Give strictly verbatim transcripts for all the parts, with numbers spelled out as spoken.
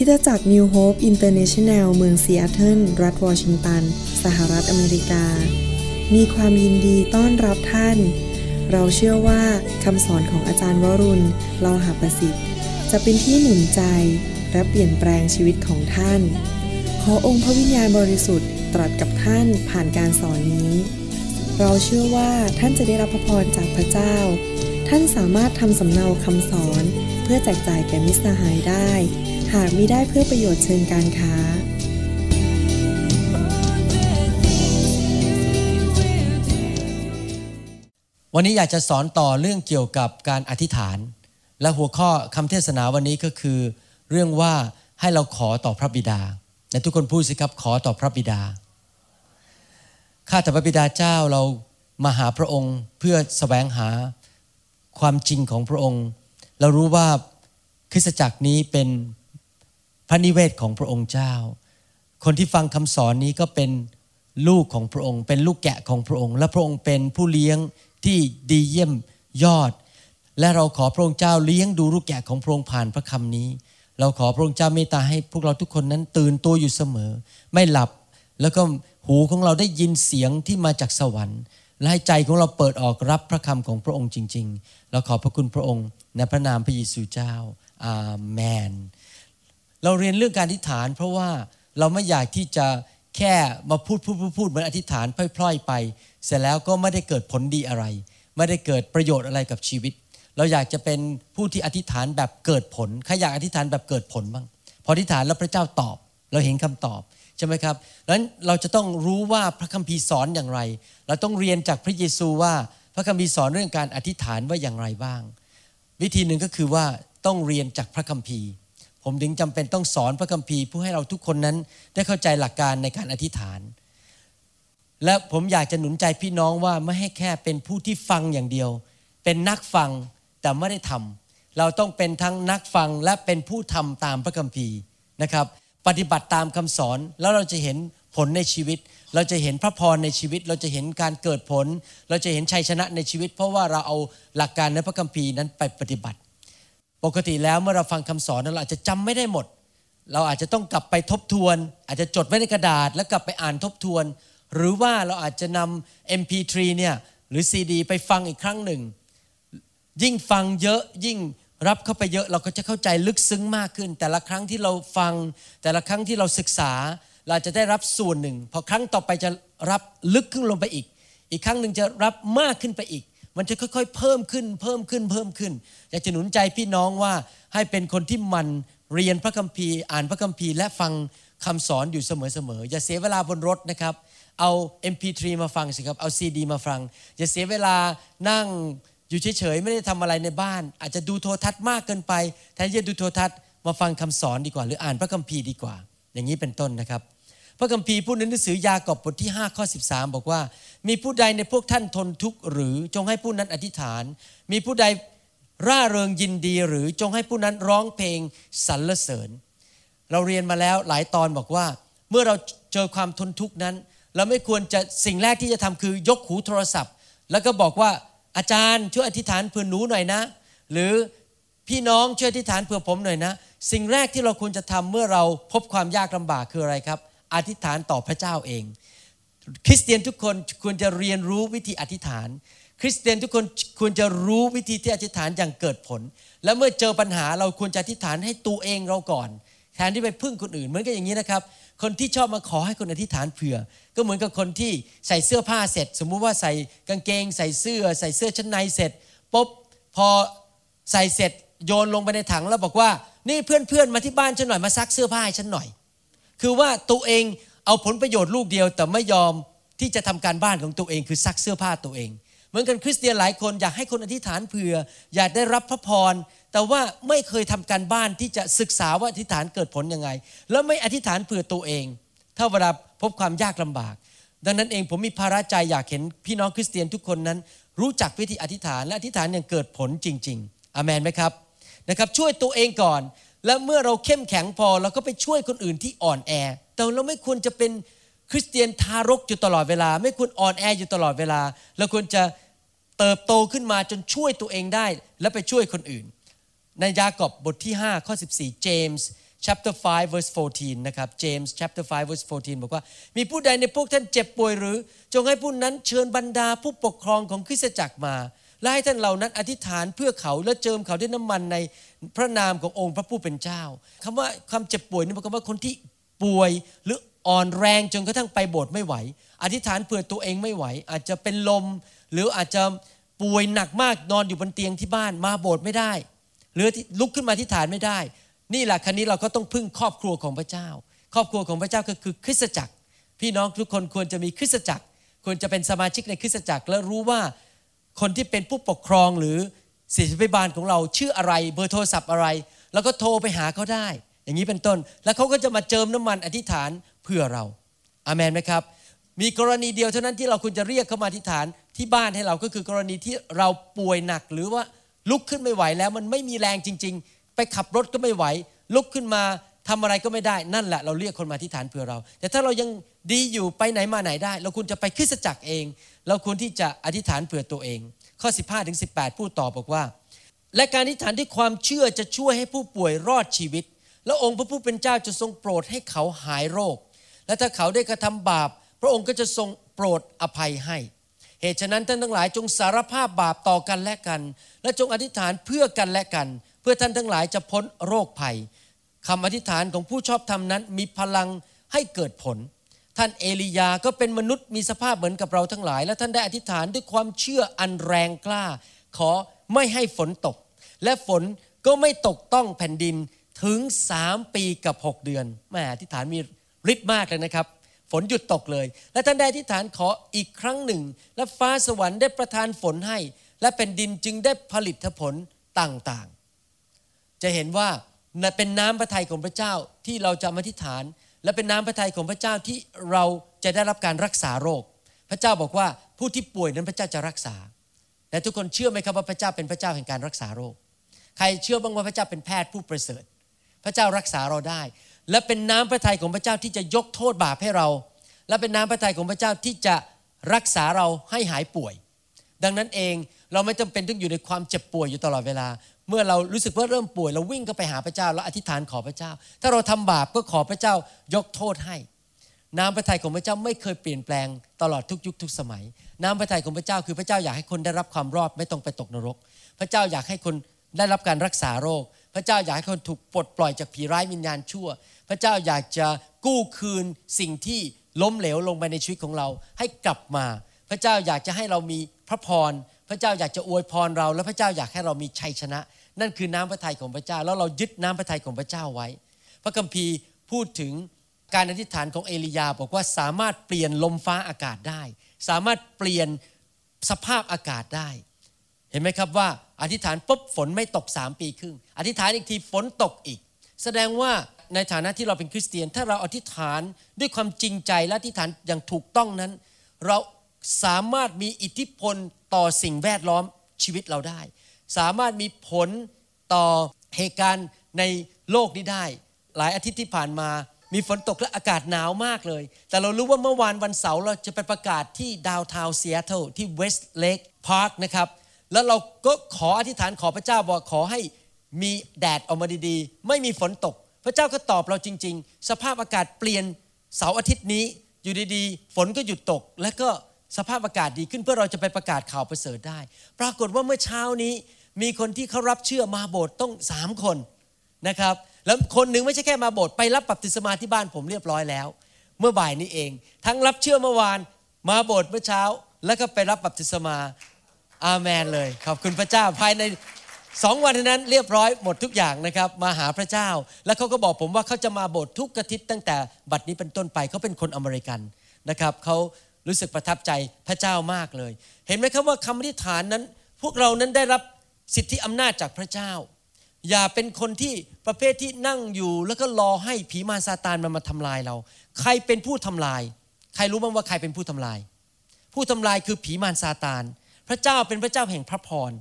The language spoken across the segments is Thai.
คริสตจักร New Hope International เมืองซีแอตเทิลรัฐวอชิงตันสหรัฐอเมริกามีความยินดีต้อนรับท่านเราเชื่อว่าคำสอนของอาจารย์วรุณเลาหะประสิทธิ์จะเป็นที่หนุนใจและเปลี่ยนแปลงชีวิตของท่านขอองค์พระวิญญาณบริสุทธิ์ตรัสกับท่านผ่านการสอนนี้เราเชื่อว่าท่านจะได้รับพระพรจากพระเจ้าท่านสามารถทำสำเนาคำสอนเพื่อแจกจ่ายแก่มิตรสหายได้หากมิได้เพื่อประโยชน์เชิงการค้าวันนี้อยากจะสอนต่อเรื่องเกี่ยวกับการอธิษฐานและหัวข้อคำเทศนาวันนี้ก็คือเรื่องว่าให้เราขอต่อพระบิดาและทุกคนพูดสิครับขอต่อพระบิดาข้าแต่พระบิดาเจ้าเรามาหาพระองค์เพื่อแสวงหาความจริงของพระองค์เรารู้ว่าคริสตจักรนี้เป็นพระนิเวศของพระองค์เจ้าคนที่ฟังคำสอนนี้ก็เป็นลูกของพระองค์เป็นลูกแกะของพระองค์และพระองค์เป็นผู้เลี้ยงที่ดีเยี่ยมยอดและเราขอพระองค์เจ้าเลี้ยงดูลูกแกะของพระองค์ผ่านพระคำนี้เราขอพระองค์เจ้าเมตตาให้พวกเราทุกคนนั้นตื่นตัวอยู่เสมอไม่หลับแล้วก็หูของเราได้ยินเสียงที่มาจากสวรรค์และให้ใจของเราเปิดออกรับพระคำของพระองค์จริงๆเราขอบพระคุณพระองค์ในพระนามพระเยซูเจ้าอาเมนเราเรียนเรื่องการอธิษฐานเพราะว่าเราไม่อยากที่จะแค่มาพูดพูดพูดเหมือนอธิษฐานพล่อยๆไปเสร็จแล้วก็ไม่ได้เกิดผลดีอะไรไม่ได้เกิดประโยชน์อะไรกับชีวิตเราอยากจะเป็นผู้ที่อธิษฐานแบบเกิดผลใครอยากอธิษฐานแบบเกิดผลบ้างพออธิษฐานแล้วพระเจ้าตอบเราเห็นคำตอบใช่ไหมครับนั้นเราจะต้องรู้ว่าพระคัมภีร์สอนอย่างไรเราต้องเรียนจากพระเยซูว่าพระคัมภีร์สอนเรื่องการอธิษฐานว่าอย่างไรบ้างวิธีหนึ่งก็คือว่าต้องเรียนจากพระคัมภีร์ผมถึงจำเป็นต้องสอนพระคัมภีร์เพื่อให้เราทุกคนนั้นได้เข้าใจหลักการในการอธิษฐานและผมอยากจะหนุนใจพี่น้องว่าไม่ให้แค่เป็นผู้ที่ฟังอย่างเดียวเป็นนักฟังแต่ไม่ได้ทำเราต้องเป็นทั้งนักฟังและเป็นผู้ทำตามพระคัมภีร์นะครับปฏิบัติตามคำสอนแล้วเราจะเห็นผลในชีวิตเราจะเห็นพระพรในชีวิตเราจะเห็นการเกิดผลเราจะเห็นชัยชนะในชีวิตเพราะว่าเราเอาหลักการในพระคัมภีร์นั้นไปปฏิบัติปกติแล้วเมื่อเราฟังคำสอนเราอาจจะจำไม่ได้หมดเราอาจจะต้องกลับไปทบทวนอาจจะจดไว้ในกระดาษแล้วกลับไปอ่านทบทวนหรือว่าเราอาจจะนำ เอ็ม พี ทรี เนี่ยหรือ ซี ดี ไปฟังอีกครั้งหนึ่งยิ่งฟังเยอะยิ่งรับเข้าไปเยอะเราก็จะเข้าใจลึกซึ้งมากขึ้นแต่ละครั้งที่เราฟังแต่ละครั้งที่เราศึกษาเราจะได้รับส่วนหนึ่งพอครั้งต่อไปจะรับลึกขึ้นลงไปอีกอีกครั้งนึงจะรับมากขึ้นไปอีกมันจะค่อยๆเพิ่มขึ้นเพิ่มขึ้นเพิ่มขึ้นอยากจะหนุนใจพี่น้องว่าให้เป็นคนที่มันเรียนพระคัมภีร์อ่านพระคัมภีร์และฟังคำสอนอยู่เสมอๆอย่าเสียเวลาบนรถนะครับเอา เอ็ม พี ทรี มาฟังสิครับเอา ซี ดี มาฟังอย่าเสียเวลานั่งอยู่เฉยๆไม่ได้ทำอะไรในบ้านอาจจะดูโทรทัศน์มากเกินไปแทนที่จะดูโทรทัศน์มาฟังคำสอนดีกว่าหรืออ่านพระคัมภีร์ดีกว่าอย่างนี้เป็นต้นนะครับพระคัมภีร์พูดในหนังสือยากอบบทที่ห้าข้อสิบสามบอกว่ามีผู้ใดในพวกท่านทนทุกข์หรือจงให้ผู้นั้นอธิษฐานมีผู้ใดร่าเริงยินดีหรือจงให้ผู้นั้นร้องเพลงสรรเสริญเราเรียนมาแล้วหลายตอนบอกว่าเมื่อเราเจอความทนทุกข์นั้นเราไม่ควรจะสิ่งแรกที่จะทำคือยกหูโทรศัพท์แล้วก็บอกว่าอาจารย์ช่วยอธิษฐานเผื่อหนูหน่อยนะหรือพี่น้องช่วยอธิษฐานเผื่อผมหน่อยนะสิ่งแรกที่เราควรจะทำเมื่อเราพบความยากลำบากคืออะไรครับอธิษฐานต่อพระเจ้าเองคริสเตียนทุกคนควรจะเรียนรู้วิธีอธิษฐานคริสเตียนทุกคนควรจะรู้วิธีที่อธิษฐานอย่างเกิดผลและเมื่อเจอปัญหาเราควรจะอธิษฐานให้ตัวเองเราก่อนแทนที่ไปพึ่งคนอื่นเหมือนกันอย่างนี้นะครับคนที่ชอบมาขอให้คนอธิษฐานเผื่อก็เหมือนกับคนที่ใส่เสื้อผ้าเสร็จสมมุติว่าใส่กางเกงใส่เสื้อใส่เสื้อชั้นในเสร็จปุ๊บพอใส่เสร็จโยนลงไปในถังแล้วบอกว่านี่เพื่อนๆมาที่บ้านฉันหน่อยมาซักเสื้อผ้าให้ฉันหน่อยคือว่าตัวเองเอาผลประโยชน์ลูกเดียวแต่ไม่ยอมที่จะทำการบ้านของตัวเองคือซักเสื้อผ้าตัวเองเหมือนกันคริสเตียนหลายคนอยากให้คนอธิษฐานเผื่ออยากได้รับพระพรแต่ว่าไม่เคยทำการบ้านที่จะศึกษาว่าอธิษฐานเกิดผลยังไงแล้วไม่อธิษฐานเผื่อตัวเองถ้าเวลาพบความยากลำบากดังนั้นเองผมมีภาระใจอยากเห็นพี่น้องคริสเตียนทุกคนนั้นรู้จักวิธีอธิษฐานและอธิษฐานอย่างเกิดผลจริงๆอาเมนไหมครับนะครับช่วยตัวเองก่อนและเมื่อเราเข้มแข็งพอเราก็ไปช่วยคนอื่นที่อ่อนแอแต่เราไม่ควรจะเป็นคริสเตียนทารกอยู่ตลอดเวลาไม่ควรอ่อนแออยู่ตลอดเวลาเราควรจะเติบโตขึ้นมาจนช่วยตัวเองได้และไปช่วยคนอื่นในยากอบบทที่ห้าข้อสิบสี่ James chapter ไฟว์ verse โฟร์ทีน นะครับ James chapter ไฟว์ verse โฟร์ทีน บอกว่ามีผู้ใดในพวกท่านเจ็บป่วยหรือจงให้ผู้นั้นเชิญบรรดาผู้ปกครองของคริสตจักรมาและให้ท่านเหล่านั้นอธิษฐานเพื่อเขาและเจิมเขาด้วยน้ำมันในพระนามขององค์พระผู้เป็นเจ้าคำว่าคำเจ็บป่วยนี่หมายความว่าคนที่ป่วยหรืออ่อนแรงจนกระทั่งไปโบสถ์ไม่ไหวอธิษฐานเผื่อตัวเองไม่ไหวอาจจะเป็นลมหรืออาจจะป่วยหนักมากนอนอยู่บนเตียงที่บ้านมาโบสถ์ไม่ได้หรือลุกขึ้นมาอธิษฐานไม่ได้นี่แหละครั้นี้เราก็ต้องพึ่งครอบครัวของพระเจ้าครอบครัวของพระเจ้าก็คือคริสตจักรพี่น้องทุกคนควรจะมีคริสตจักรควรจะเป็นสมาชิกในคริสตจักรและรู้ว่าคนที่เป็นผู้ปกครองหรือศิษยาภิบาลของเราชื่ออะไรเบอร์โทรศัพท์อะไรแล้วก็โทรไปหาเขาได้อย่างนี้เป็นต้นแล้วเขาก็จะมาเจิมน้ำมันอธิษฐานเพื่อเราอาเมนไหมครับมีกรณีเดียวเท่านั้นที่เราควรจะเรียกเขามาอธิษฐานที่บ้านให้เราก็คือกรณีที่เราป่วยหนักหรือว่าลุกขึ้นไม่ไหวแล้วมันไม่มีแรงจริงๆไปขับรถก็ไม่ไหวลุกขึ้นมาทำอะไรก็ไม่ได้นั่นแหละเราเรียกคนมาอธิษฐานเพื่อเราแต่ถ้าเรายังดีอยู่ไปไหนมาไหนได้เราควรจะไปคริสตจักรเองเราควรที่จะอธิษฐานเผื่อตัวเองข้อ สิบห้าถึงสิบแปด พูดต่อบอกว่าและการอธิษฐานด้วยความเชื่อจะช่วยให้ผู้ป่วยรอดชีวิตและองค์พระผู้เป็นเจ้าจะทรงโปรดให้เขาหายโรคและถ้าเขาได้กระทำบาปพระองค์ก็จะทรงโปรดอภัยให้เหตุฉะนั้นท่านทั้งหลายจงสารภาพบาปต่อกันและกันและจงอธิษฐานเพื่อกันและกันเพื่อท่านทั้งหลายจะพ้นโรคภัยคำอธิษฐานของผู้ชอบธรรมนั้นมีพลังให้เกิดผลท่านเอลียาก็เป็นมนุษย์มีสภาพเหมือนกับเราทั้งหลายและท่านได้อธิษฐานด้วยความเชื่ออันแรงกล้าขอไม่ให้ฝนตกและฝนก็ไม่ตกต้องแผ่นดินถึงสามปีกับหกเดือนแหมอธิษฐานมีฤทธิ์มากเลยนะครับฝนหยุดตกเลยและท่านได้อธิษฐานขออีกครั้งหนึ่งและฟ้าสวรรค์ได้ประทานฝนให้และแผ่นดินจึงได้ผลิตผลต่างๆจะเห็นว่าเป็นน้ำพระทัยของพระเจ้าที่เราจะอธิษฐานและเป็นน้ำพระทัยของพระเจ้าที่เราจะได้รับการรักษาโรคพระเจ้าบอกว่าผู้ที่ป่วยนั้นพระเจ้าจะรักษาและทุกคนเชื่อไหมครับว่าพระเจ้าเป็นพระเจ้าแห่งการรักษาโรคใครเชื่อบ้างว่าพระเจ้าเป็นแพทย์ผู้ประเสริฐพระเจ้ารักษาเราได้และเป็นน้ำพระทัยของพระเจ้าที่จะยกโทษบาปให้เราและเป็นน้ำพระทัยของพระเจ้าที่จะรักษาเราให้หายป่วยดังนั้นเองเราไม่จำเป็นต้องอยู่ในความเจ็บป่วยอยู่ตลอดเวลาเมื่อเรารู้สึกว่าเริ่มป่วยเราวิ่งก็ไปหาพระเจ้าแล้วอธิษฐานขอพระเจ้าถ้าเราทำบาปก็ขอพระเจ้ายกโทษให้น้ำพระทัยของพระเจ้าไม่เคยเปลี่ยนแปลงตลอดทุกยุคทุกสมัยน้ำพระทัยของพระเจ้าคือพระเจ้าอยากให้คนได้รับความรอดไม่ต้องไปตกนรกพระเจ้าอยากให้คนได้รับการรักษาโรคพระเจ้าอยากให้คนถูกปลดปล่อยจากผีร้ายวิญญาณชั่วพระเจ้าอยากจะกู้คืนสิ่งที่ล้มเหลวลงไปในชีวิตของเราให้กลับมาพระเจ้าอยากจะให้เรามีพระพรพระเจ้าอยากจะอวยพรเราและพระเจ้าอยากให้เรามีชัยชนะนั่นคือน้ำพระทัยของพระเจ้าแล้วเรายึดน้ำพระทัยของพระเจ้าไว้พระคัมภีร์พูดถึงการอธิษฐานของเอลียาบอกว่าสามารถเปลี่ยนลมฟ้าอากาศได้สามารถเปลี่ยนสภาพอากาศได้เห็นไหมครับว่าอธิษฐานปุ๊บฝนไม่ตกสามปีครึ่งอธิษฐานอีกทีฝนตกอีกแสดงว่าในฐานะที่เราเป็นคริสเตียนถ้าเราอธิษฐานด้วยความจริงใจและอธิษฐานอย่างถูกต้องนั้นเราสามารถมีอิทธิพลต่อสิ่งแวดล้อมชีวิตเราได้สามารถมีผลต่อเหตุการณ์ในโลกนี้ได้หลายอาทิตย์ที่ผ่านมามีฝนตกและอากาศหนาวมากเลยแต่เรารู้ว่าเมื่อวานวันเสาร์เราจะไปประกาศที่ดาวน์ทาวน์ซีแอตเทิลที่เวสต์เลคพาร์คนะครับแล้วเราก็ขออธิษฐานขอพระเจ้าบอกขอให้มีแดดออกมาดีๆไม่มีฝนตกพระเจ้าก็ตอบเราจริงๆสภาพอากาศเปลี่ยนเสาร์อาทิตย์นี้อยู่ดีๆฝนก็หยุดตกแล้วก็สภาพอากาศดีขึ้นเพื่อเราจะไปประกาศข่าวประเสริฐได้ปรากฏว่าเมื่อเช้านี้มีคนที่เขารับเชื่อมาโบสถ์ต้องสามคนนะครับแล้วคนนึงไม่ใช่แค่มาโบสถ์ไปรับบัพติศมาที่บ้านผมเรียบร้อยแล้วเมื่อบ่ายนี้เองทั้งรับเชื่อเมื่อวานมาโบสถ์เมื่อเช้าแล้วก็ไปรับบัพติศมาอาเมนเลยขอบคุณพระเจ้าภายในสองวันนั้นเรียบร้อยหมดทุกอย่างนะครับมาหาพระเจ้าแล้วเขาก็บอกผมว่าเขาจะมาโบสถ์ทุกอาทิตย์ตั้งแต่บัดนี้เป็นต้นไปเขาเป็นคนอเมริกันนะครับเขารู้สึกประทับใจพระเจ้ามากเลยเห็นไหมครับว่าคำอธิษฐานนั้นพวกเรานั้นได้รับสิทธิอำนาจจากพระเจ้าอย่าเป็นคนที่ประเภทที่นั่งอยู่แล้วก็รอให้ผีมารซาตานมันมาทำลายเราใครเป็นผู้ทำลายใครรู้บ้างว่าใครเป็นผู้ทำลายผู้ทำลายคือผีมารซาตานพระเจ้าเป็นพระเจ้าแห่งพระพร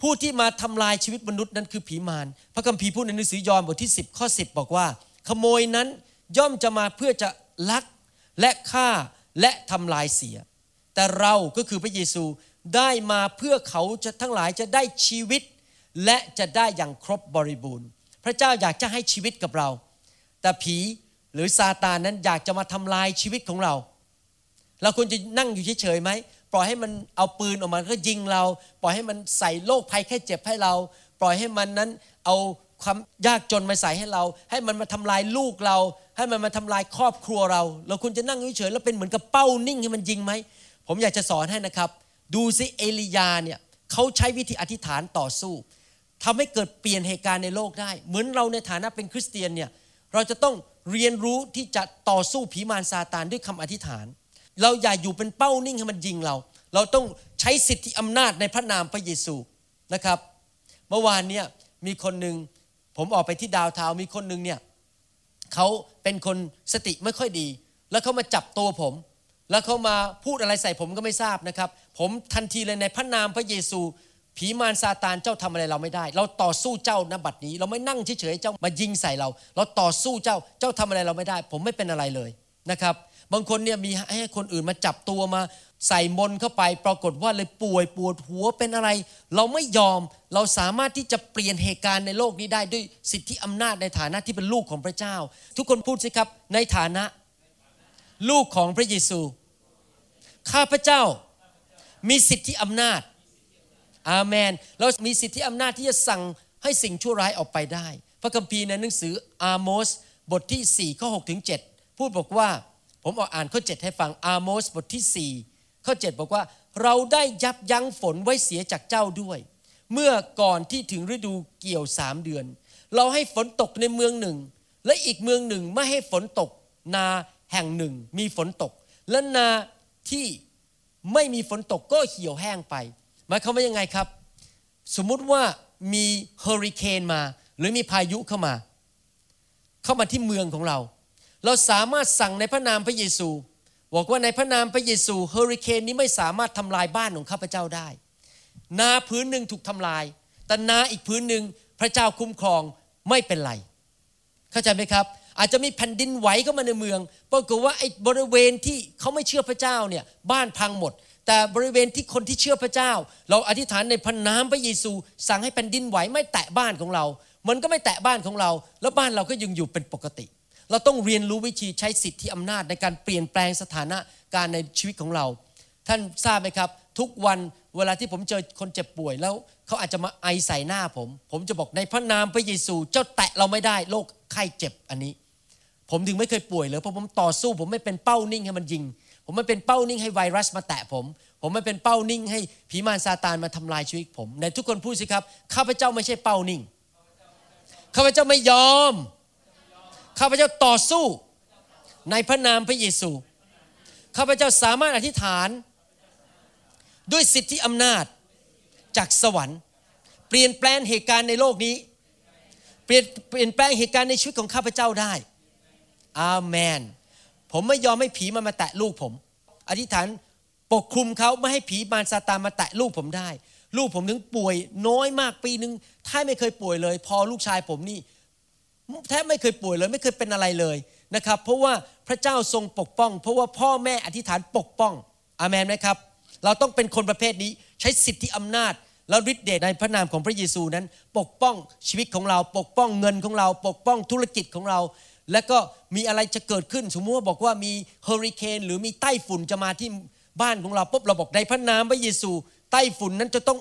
ผู้ที่มาทำลายชีวิตมนุษย์นั้นคือผีมารพระคัมภีร์พูดในหนังสือยอห์นบทที่สิบข้อสิบบอกว่าขโมยนั้นย่อมจะมาเพื่อจะลักและฆ่าและทำลายเสียแต่เราก็คือพระเยซูได้มาเพื่อเขาทั้งหลายจะได้ชีวิตและจะได้อย่างครบบริบูรณ์พ ระเจ้าอยากจะให้ชีวิตกับเราแต่ผีหรือซาตานนั้นอยากจะมาทำลายชีวิตของเราเราควรจะนั่งอยู่เฉยๆไหมปล่อยให้มันเอาปืนออกมาก็ยิงเราปล่อยให้มันใส่โรคภัยแค่เจ็บให้เราปล่อยให้มันนั้นเอาความยากจนมาใส่ให้เราให้มันมาทำลายลูกเราให้มันมาทำลายครอบครัวเราเราควรจะนั่งเฉยๆแล้วเป็นเหมือนกับเป้านิ่งให้มันยิงไหมผมอยากจะสอนให้นะครับดูสิเอลียาเนี่ยเขาใช้วิธีอธิษฐานต่อสู้ทำให้เกิดเปลี่ยนเหตุการณ์ในโลกได้เหมือนเราในฐานะเป็นคริสเตียนเนี่ยเราจะต้องเรียนรู้ที่จะต่อสู้ผีมารซาตานด้วยคำอธิษฐานเราอย่าอยู่เป็นเป้านิ่งให้มันยิงเราเราต้องใช้สิทธิอำนาจในพระนามพระเยซูนะครับเมื่อวานเนี่ยมีคนนึงผมออกไปที่ดาวทาวน์มีคนนึงเนี่ยเขาเป็นคนสติไม่ค่อยดีแล้วเขามาจับตัวผมแล้วเขามาพูดอะไรใส่ผมก็ไม่ทราบนะครับผมทันทีเลยในพระนามพระเยซูผีมารซาตานเจ้าทำอะไรเราไม่ได้เราต่อสู้เจ้าณบัดนี้เราไม่นั่งเฉยๆเจ้ามายิงใส่เราเราต่อสู้เจ้าเจ้าทำอะไรเราไม่ได้ผมไม่เป็นอะไรเลยนะครับบางคนเนี่ยมีให้คนอื่นมาจับตัวมาใส่มนเข้าไปปรากฏว่าเลยป่วยปวดหัวเป็นอะไรเราไม่ยอมเราสามารถที่จะเปลี่ยนเหตุการณ์ในโลกนี้ได้ด้วยสิทธิอำนาจในฐานะที่เป็นลูกของพระเจ้าทุกคนพูดสิครับในฐานะลูกของพระเยซูข้าพเจ้ามีสิทธิอำนาจอาเมนเรามีสิทธิอำนาจที่จะสั่งให้สิ่งชั่วร้ายออกไปได้พระคัมภีร์ในหนังสืออาโมสบทที่สี่ข้อหกถึงเจ็ดพูดบอกว่าผมเอาอ่านข้อเจ็ดให้ฟังอาโมสบทที่สี่ข้อเจ็ดบอกว่าเราได้ยับยั้งฝนไว้เสียจากเจ้าด้วยเมื่อก่อนที่ถึงฤดูเกี่ยวสามเดือนเราให้ฝนตกในเมืองหนึ่งและอีกเมืองหนึ่งไม่ให้ฝนตกนาแห่งหนึ่งมีฝนตกและนาที่ไม่มีฝนตกก็เหี่ยวแห้งไปหมายความว่ายังไงครับสมมุติว่ามีเฮอริเคนมาหรือมีพายุเข้ามาเข้ามาที่เมืองของเราเราสามารถสั่งในพระนามพระเยซูบอกว่าในพระนามพระเยซูเฮอริเคนนี้ไม่สามารถทำลายบ้านของข้าพเจ้าได้นาพื้นหนึ่งถูกทำลายแต่นาอีกพื้นหนึ่งพระเจ้าคุ้มครองไม่เป็นไรเข้าใจไหมครับอาจจะมีแผ่นดินไหวเข้ามาในเมืองปรากฏว่าไอ้บริเวณที่เขาไม่เชื่อพระเจ้าเนี่ยบ้านพังหมดแต่บริเวณที่คนที่เชื่อพระเจ้าเราอธิษฐานในพระนามพระเยซูสั่งให้แผ่นดินไหวไม่แตะบ้านของเรามันก็ไม่แตะบ้านของเราแล้วบ้านเราก็ยังอยู่เป็นปกติเราต้องเรียนรู้วิธีใช้สิทธิอำนาจในการเปลี่ยนแปลงสถานะการในชีวิตของเราท่านทราบไหมครับทุกวันเวลาที่ผมเจอคนเจ็บป่วยแล้วเขาอาจจะมาไอใส่หน้าผมผมจะบอกในพระนามพระเยซูเจ้าแตะเราไม่ได้โรคไข้เจ็บอันนี้ผมถึงไม่เคยป่วยเลยเพราะผมต่อสู้ผมไม่เป็นเป้านิ่งให้มันยิงผมไม่เป็นเป้านิ่งให้ไวรัสมาแตะผมผมไม่เป็นเป้านิ่งให้ผีมารซาตานมาทำลายชีวิตผมในทุกคนพูดสิครับข้าพเจ้าไม่ใช่เป้านิ่งข้าพเจ้าไม่ยอมข้าพเจ้าต่อสู้ในพระนามพระเยซูข้าพเจ้าสามารถอธิษฐานด้วยสิทธิอำนาจจากสวรรค์เปลี่ยนแปลงเหตุการณ์ในโลกนี้เปลี่ยนเปลี่ยนแปลงเหตุการณ์ในชีวิตของข้าพเจ้าได้อาเมนผมไม่ยอมให้ผีมันมาแตะลูกผมอธิษฐานปกคลุมเขาไม่ให้ผีมารซาตานมาแตะลูกผมได้ลูกผมถึงป่วยน้อยมากปีนึงถ้าไม่เคยป่วยเลยพอลูกชายผมนี่แทบไม่เคยป่วยเลยไม่เคยเป็นอะไรเลยนะครับเพราะว่าพระเจ้าทรงปกป้องเพราะว่าพ่อแม่อธิษฐานปกป้องอาเมนไหมครับเราต้องเป็นคนประเภทนี้ใช้สิทธิอำนาจและฤทธิ์เดชในพระนามของพระเยซูนั้นปกป้องชีวิตของเราปกป้องเงินของเราปกป้องธุรกิจของเราแล้วก็มีอะไรจะเกิดขึ้นสมมติว่าบอกว่ามีเฮอริเคนหรือมีไต้ฝุ่นจะมาที่บ้านของเราปุ๊บเราบอกในพระนามพระเยซูไต้ฝุ่นนั้นจะต้อง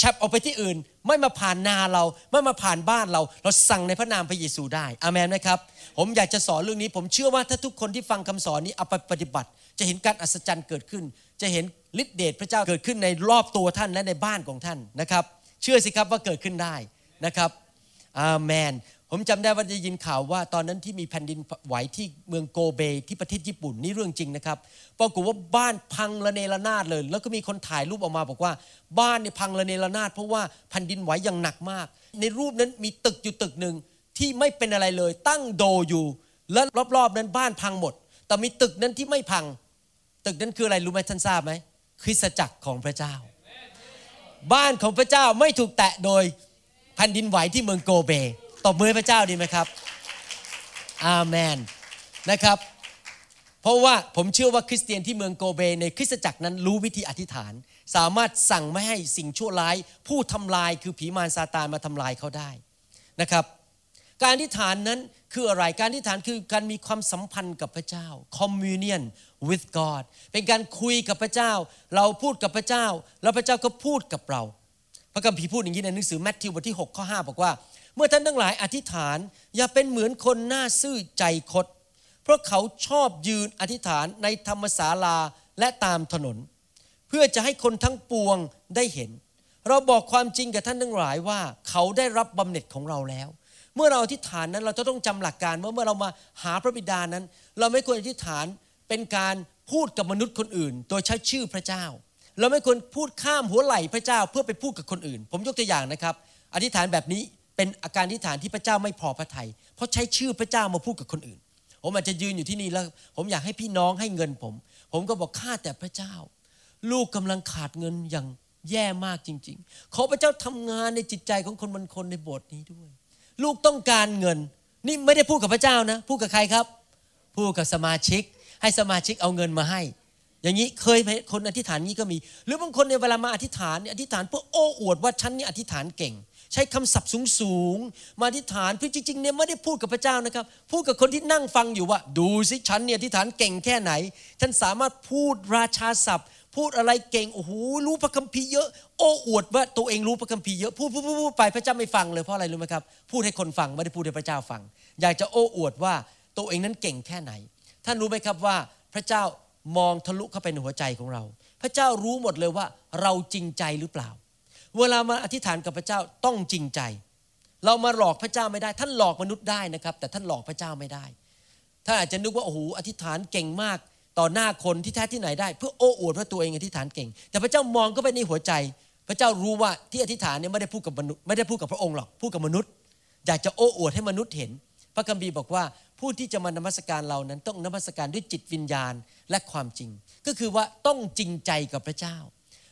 ฉับออกไปที่อื่นไม่มาผ่านนาเราไม่มาผ่านบ้านเราเราสั่งในพระนามพระเยซูได้อาเมนไหมครับผมอยากจะสอนเรื่องนี้ผมเชื่อว่าถ้าทุกคนที่ฟังคำสอนนี้เอาไปปฏิบัติจะเห็นการอัศจรรย์เกิดขึ้นจะเห็นฤทธิ์เดชพระเจ้าเกิดขึ้นในรอบตัวท่านและในบ้านของท่านนะครับเชื่อสิครับว่าเกิดขึ้นได้นะครับอาเมนผมจำได้ว่าได้ยินข่าวว่าตอนนั้นที่มีแผ่นดินไหวที่เมืองโกเบที่ประเทศญี่ปุ่นนี่เรื่องจริงนะครับปรากฏว่าบ้านพังระเนระนาดเลยแล้วก็มีคนถ่ายรูปออกมาบอกว่าบ้านเนี่ยพังระเนระนาดเพราะว่าแผ่นดินไหวอย่างหนักมากในรูปนั้นมีตึกอยู่ตึกนึงที่ไม่เป็นอะไรเลยตั้งโดอยู่และรอบๆนั้นบ้านพังหมดแต่มีตึกนั้นที่ไม่พังตึกนั้นคืออะไรรู้ไหมท่านทราบไหมคริสตจักรของพระเจ้าบ้านของพระเจ้าไม่ถูกแตะโดยแผ่นดินไหวที่เมืองโกเบตบมือพระเจ้าดีไหมครับอาเมนนะครับเพราะว่าผมเชื่อว่าคริสเตียนที่เมืองโกเบในคริสตจักรนั้นรู้วิธีอธิษฐานสามารถสั่งไม่ให้สิ่งชั่วร้ายผู้ทำลายคือผีมารซาตานมาทำลายเขาได้นะครับ การอธิษฐานนั้นคืออะไรการอธิษฐานคือการมีความสัมพันธ์กับพระเจ้า communion with God เป็นการคุยกับพระเจ้าเราพูดกับพระเจ้าแล้วพระเจ้าก็พูดกับเราพระคัมภีร์พูดอย่างนี้ในหนังสือมัทธิวบทที่หกข้อห้าบอกว่าเมื่อท่านทั้งหลายอธิษฐานอย่าเป็นเหมือนคนหน้าซื่อใจคดเพราะเขาชอบยืนอธิษฐานในธรรมศาลาและตามถนนเพื่อจะให้คนทั้งปวงได้เห็นเราบอกความจริงกับท่านทั้งหลายว่าเขาได้รับบำเหน็จของเราแล้วเมื่อเราอธิษฐานนั้นเราจะต้องจำหลักการว่าเมื่อเรามาหาพระบิดานั้นเราไม่ควรอธิษฐานเป็นการพูดกับมนุษย์คนอื่นโดยใช้ชื่อพระเจ้าเราไม่ควรพูดข้ามหัวไหล่พระเจ้าเพื่อไปพูดกับคนอื่นผมยกตัวอย่างนะครับอธิษฐานแบบนี้เป็นอาการอธิษฐานที่พระเจ้าไม่พอพระทัยเพราะใช้ชื่อพระเจ้ามาพูดกับคนอื่นผมอาจจะยืนอยู่ที่นี่แล้วผมอยากให้พี่น้องให้เงินผมผมก็บอกข้าแต่พระเจ้าลูกกำลังขาดเงินอย่างแย่มากจริงๆขอพระเจ้าทำงานในจิตใจของคนบางคนในโบสถ์นี้ด้วยลูกต้องการเงินนี่ไม่ได้พูดกับพระเจ้านะพูดกับใครครับพูดกับสมาชิกให้สมาชิกเอาเงินมาให้อย่างนี้เคยคนอธิษฐานนี้ก็มีหรือบางคนในเวลามาอธิษฐานเนี่ยอธิษฐานเพื่อโอ้อวดว่าฉันนี่อธิษฐานเก่งใช้คำศัพท์สูงๆมาอธิษฐานเพื่อจริงๆเนี่ยไม่ได้พูดกับพระเจ้านะครับพูดกับคนที่นั่งฟังอยู่ว่าดูสิฉันเนี่ยอธิษฐานเก่งแค่ไหนฉันสามารถพูดราชาศัพท์พูดอะไรเก่งโอ้โหรู้พระคัมภีร์เยอะโอ้อวดว่าตัวเองรู้พระคัมภีร์เยอะพูดพูดพูดไปพระเจ้าไม่ฟังเลยเพราะอะไรรู้ไหมครับพูดให้คนฟังไม่ได้พูดให้พระเจ้าฟังอยากจะโอ้อวดว่าตัวเองนั้นเก่งแค่ไหนท่านรู้ไหมครับว่าพระเจ้ามองทะลุเข้าไปในหัวใจของเราพระเจ้ารู้หมดเลยว่าเราจริงใจหรือเปล่าเวลามาอธิษฐานกับพระเจ้าต้องจริงใจเรามาหลอกพระเจ้าไม่ได้ท่านหลอกมนุษย์ได้นะครับแต่ท่านหลอกพระเจ้าไม่ได้ท่านอาจจะนึกว่าโอ้โหอธิษฐานเก่งมากต่อหน้าคนที่แท้ที่ไหนได้เพื่อโอ้อวดว่าตัวเองอธิษฐานเก่งแต่พระเจ้ามองก็ไปในหัวใจพระเจ้ารู้ว่าที่อธิษฐานเนี่ยไม่ได้พูดกับมนุษย์ไม่ได้พูดกับพระองค์หรอกพูดกับมนุษย์อยากจะโอ้อวดให้มนุษย์เห็นพระคัมภีร์บอกว่าผู้ที่จะมานมัสการเรานั้นต้องนมัสการด้วยจิตวิญญาณและความจริงก็คือว่าต้องจริงใจกับพระเจ้า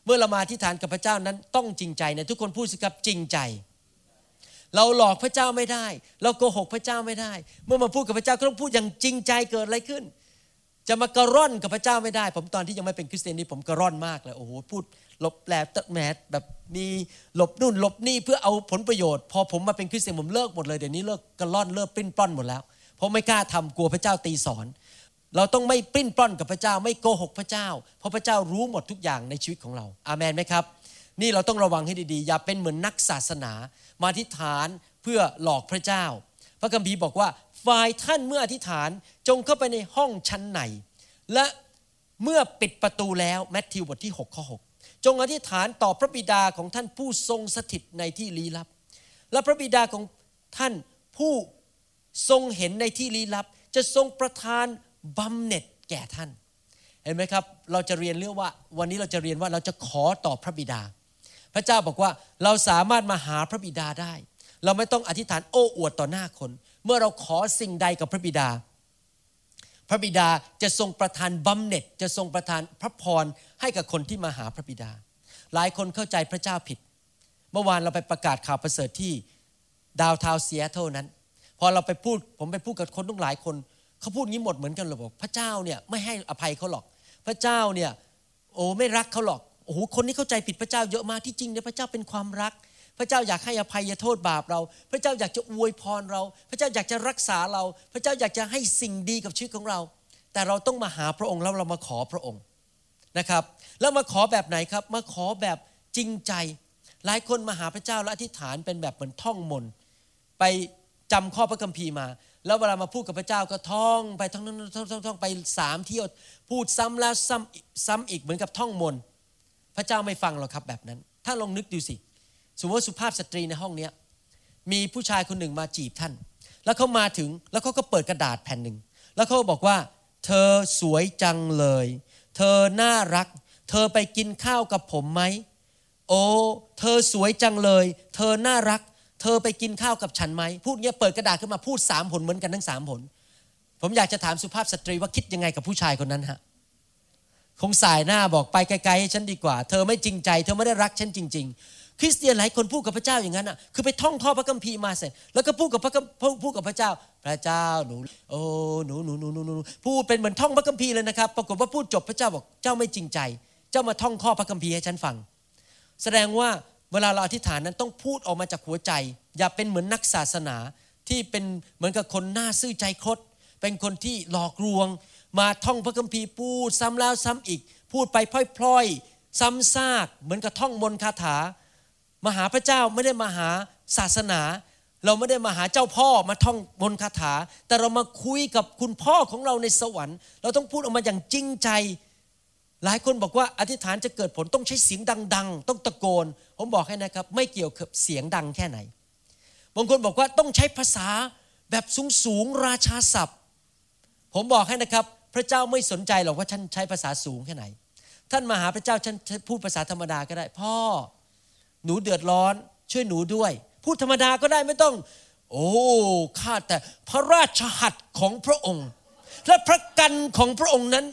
เมื่อเรามาอธิษฐานกับพระเจ้านั้นต้องจริงใจนะทุกคนพูดสิครับจริงใจเราหลอกพระเจ้าไม่ได้เราโกหกพระเจ้าไม่ได้เมื่อมาพูดกับพระเจ้าก็ต้องพูดอย่างจริงใจเกิดอะไรขึ้นจะมากระร่อนกับพระเจ้าไม่ได้ผมตอนที่ยังไม่เป็นคริสเตียนนี่ผมกระร่อนมากเลยโอ้โหพูดหลบแหลบตะแหมดแบบมีหลบนู่นหลบนี่เพื่อเอาผลประโยชน์พอผมมาเป็นคริสเตียนผมเลิกหมดเลยเดี๋ยวนี้เลิกกระร่อนเลิกปลิ้นปล้อนหมดแล้วเพราะไม่กล้าทำกลัวพระเจ้าตีสอนเราต้องไม่ปลิ้นปล้อนกับพระเจ้าไม่โกหกพระเจ้าเพราะพระเจ้ารู้หมดทุกอย่างในชีวิตของเราอาเมนไหมครับนี่เราต้องระวังให้ดีๆอย่าเป็นเหมือนนักศาสนามาอธิษฐานเพื่อหลอกพระเจ้าพระคัมภีร์บอกว่าฝ่ายท่านเมื่ออธิษฐานจงเข้าไปในห้องชั้นในและเมื่อปิดประตูแล้วมัทธิวบทที่หกข้อหกจงอธิษฐานต่อพระบิดาของท่านผู้ทรงสถิตในที่ลี้ลับและพระบิดาของท่านผู้ทรงเห็นในที่ลี้ลับจะทรงประทานบำเหน็จแก่ท่านเห็นไหมครับเราจะเรียนเรื่องว่าวันนี้เราจะเรียนว่าเราจะขอต่อพระบิดาพระเจ้าบอกว่าเราสามารถมาหาพระบิดาได้เราไม่ต้องอธิษฐานโอ้อวดต่อหน้าคนเมื่อเราขอสิ่งใดกับพระบิดาพระบิดาจะทรงประทานบำเหน็จจะทรงประทานพระพรให้กับคนที่มาหาพระบิดาหลายคนเข้าใจพระเจ้าผิดเมื่อวานเราไปประกาศข่าวประเสริฐที่ดาวน์ทาวน์ซีแอตเทิลนั้นพอเราไปพูดผมไปพูดกับคนต้องหลายคนเขาพูดงี้หมดเหมือนกันเลยบอกพระเจ้าเนี่ยไม่ให้อภัยเขาหรอกพระเจ้าเนี่ยโอ้ไม่รักเขาหรอกโอ้โหคนนี้เข้าใจผิดพระเจ้าเยอะมากที่จริงเนี่ยพระเจ้าเป็นความรักพระเจ้าอยากให้อภัยโทษบาปเราพระเจ้าอยากจะอวยพรเราพระเจ้าอยากจะรักษาเราพระเจ้าอยากจะให้สิ่งดีกับชีวิตของเราแต่เราต้องมาหาพระองค์แล้วเรามาขอพระองค์นะครับแล้วมาขอแบบไหนครับมาขอแบบจริงใจหลายคนมาหาพระเจ้าและอธิษฐานเป็นแบบเหมือนท่องมนต์ไปจำข้อพระคัมภีร์มาแล้วเวลามาพูดกับพระเจ้าก็ท่องไปท่องท่องไปสามเที่ยวพูดซ้ำแล้วซ้ำซ้ำอีกเหมือนกับท่องมนต์พระเจ้าไม่ฟังหรอกครับแบบนั้นถ้าลองนึกดูสิสมมติว่าสุภาพสตรีในห้องนี้มีผู้ชายคนหนึ่งมาจีบท่านแล้วเขามาถึงแล้วเขาก็เปิดกระดาษแผ่นหนึ่งแล้วเขาบอกว่าเธอสวยจังเลยเธอน่ารักเธอไปกินข้าวกับผมไหมโอ้เธอสวยจังเลยเธอน่ารักเธอไปกินข้าวกับฉันไหมพูดเงี้ยเปิดกระดาษขึ้นมาพูดสามหนเหมือนกันทั้งสามหนผมอยากจะถามสุภาพสตรีว่าคิดยังไงกับผู้ชายคนนั้นฮะคงสายหน้าบอกไปไกลๆให้ฉันดีกว่าเธอไม่จริงใจเธอไม่ได้รักฉันจริงๆคริสเตียนหลายคนพูดกับพระเจ้าอย่างนั้นอ่ะคือไปท่องข้อพระคัมภีร์มาเสร็จแล้วก็พูดกับพระพูดกับพระเจ้าพระเจ้าหนูโอ้หนูหนูหนูหนูหนูพูดเป็นเหมือนท่องพระคัมภีร์เลยนะครับปรากฏว่าพูดจบพระเจ้าบอกเจ้าไม่จริงใจเจ้ามาท่องข้อพระคัมภีร์ให้ฉันฟังแสดงว่าเวลาเราอธิษฐานนั้นต้องพูดออกมาจากหัวใจอย่าเป็นเหมือนนักศาสนา ที่เป็นเหมือนกับคนหน้าซื่อใจคดเป็นคนที่หลอกลวงมาท่องพระคัมภีร์พูดซ้ำแล้วซ้ำอีกพูดไปพล่อยๆซ้ำซากเหมือนกับท่องมนต์คาถามาหาพระเจ้าไม่ได้มาหาศาสนาเราไม่ได้มาหาเจ้าพ่อมาท่องมนต์คาถาแต่เรามาคุยกับคุณพ่อของเราในสวรรค์เราต้องพูดออกมาอย่างจริงใจหลายคนบอกว่าอธิษฐานจะเกิดผลต้องใช้เสียงดังๆต้องตะโกนผมบอกให้นะครับไม่เกี่ยวกับเสียงดังแค่ไหนบางคนบอกว่าต้องใช้ภาษาแบบสูงๆราชาศัพท์ผมบอกให้นะครับพระเจ้าไม่สนใจหรอกว่าท่านใช้ภาษาสูงแค่ไหนท่านมาหาพระเจ้าท่านพูดภาษาธรรมดาก็ได้พ่อหนูเดือดร้อนช่วยหนูด้วยพูดธรรมดาก็ได้ไม่ต้องโอ้ข้าแต่พระราชหัตถ์ของพระองค์และพระกันของพระองค์นั้น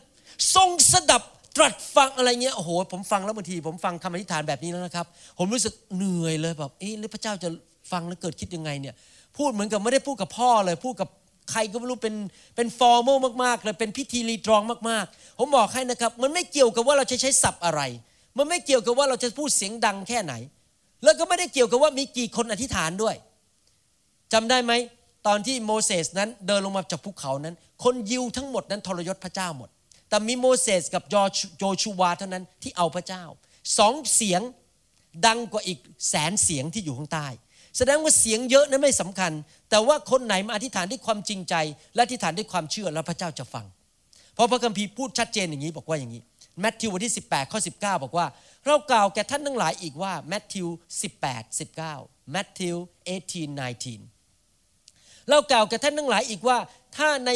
ทรงสดับตรัสฟังอะไรเงี้ยโอ้โหผมฟังแล้วบางทีผมฟังคำอธิษฐานแบบนี้แล้วนะครับผมรู้สึกเหนื่อยเลยแบบเอ๊ะหรือพระเจ้าจะฟังแล้วเกิดคิดยังไงเนี่ยพูดเหมือนกับไม่ได้พูดกับพ่อเลยพูดกับใครก็ไม่รู้เป็นเป็นฟอร์มอลมากๆเลยเป็นพิธีรีตรองมากๆผมบอกให้นะครับมันไม่เกี่ยวกับว่าเราจะใช้ศัพท์อะไรมันไม่เกี่ยวกับว่าเราจะพูดเสียงดังแค่ไหนแล้วก็ไม่ได้เกี่ยวกับว่ามีกี่คนอธิษฐานด้วยจำได้ไหมตอนที่โมเสสนั้นเดินลงมาจากภูเขานั้นคนยิวทั้งหมดนั้นทรยศพระเจ้าหมดแต่มีโมเสสกับโจชูวาเท่านั้นที่เอาพระเจ้าสองเสียงดังกว่าอีกแสนเสียงที่อยู่ข้างใต้แสดงว่าเสียงเยอะนั้นไม่สำคัญแต่ว่าคนไหนมาอธิษฐานด้วยความจริงใจและอธิษฐานด้วยความเชื่อแล้วพระเจ้าจะฟังเพราะพระคัมภีร์พูดชัดเจนอย่างนี้บอกว่าอย่างนี้มัทธิวบทที่สิบแปดข้อสิบเก้าบอกว่าเรากล่าวแก่ท่านทั้งหลายอีกว่ามัทธิวสิบแปด สิบเก้ามัทธิวสิบแปด สิบเก้าเรากล่าวแก่ท่านทั้งหลายอีกว่าถ้าใน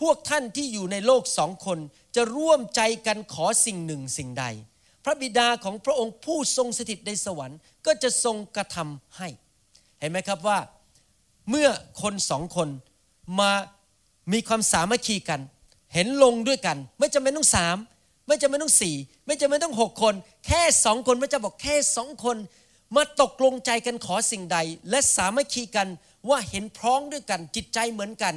พวกท่านที่อยู่ในโลกสองคนจะร่วมใจกันขอสิ่งหนึ่งสิ่งใดพระบิดาของพระองค์ผู้ทรงสถิตในสวรรค์ก็จะทรงกระทำให้เห็นไหมครับว่าเมื่อคนสองคนมามีความสามัคคีกันเห็นลงด้วยกันไม่จำเป็นต้องสามไม่จำเป็นต้องสี่ไม่จำเป็นต้องหกคนแค่สองคนพระเจ้าบอกแค่สองคนมาตกลงใจกันขอสิ่งใดและสามัคคีกันว่าเห็นพร้องด้วยกันจิตใจเหมือนกัน